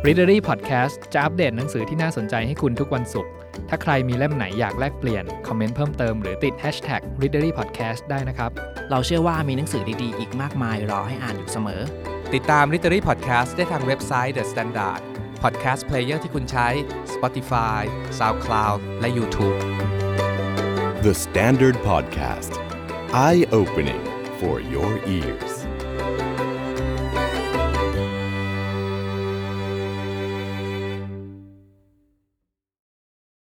Readery Podcast จะอัปเดตหนังสือที่น่าสนใจให้คุณทุกวันศุกร์ ถ้าใครมีเล่มไหนอยากแลกเปลี่ยนคอมเมนต์เพิ่มเติมหรือติด hashtag Readery Podcast ได้นะครับ เราเชื่อว่ามีหนังสือดีๆอีกมากมายรอให้อ่านอยู่เสมอ ติดตาม Readery Podcast ได้ทางเว็บไซต์ The Standard Podcast Player ที่คุณใช้ Spotify, SoundCloud และ YouTube The Standard Podcast Eye-opening for your ears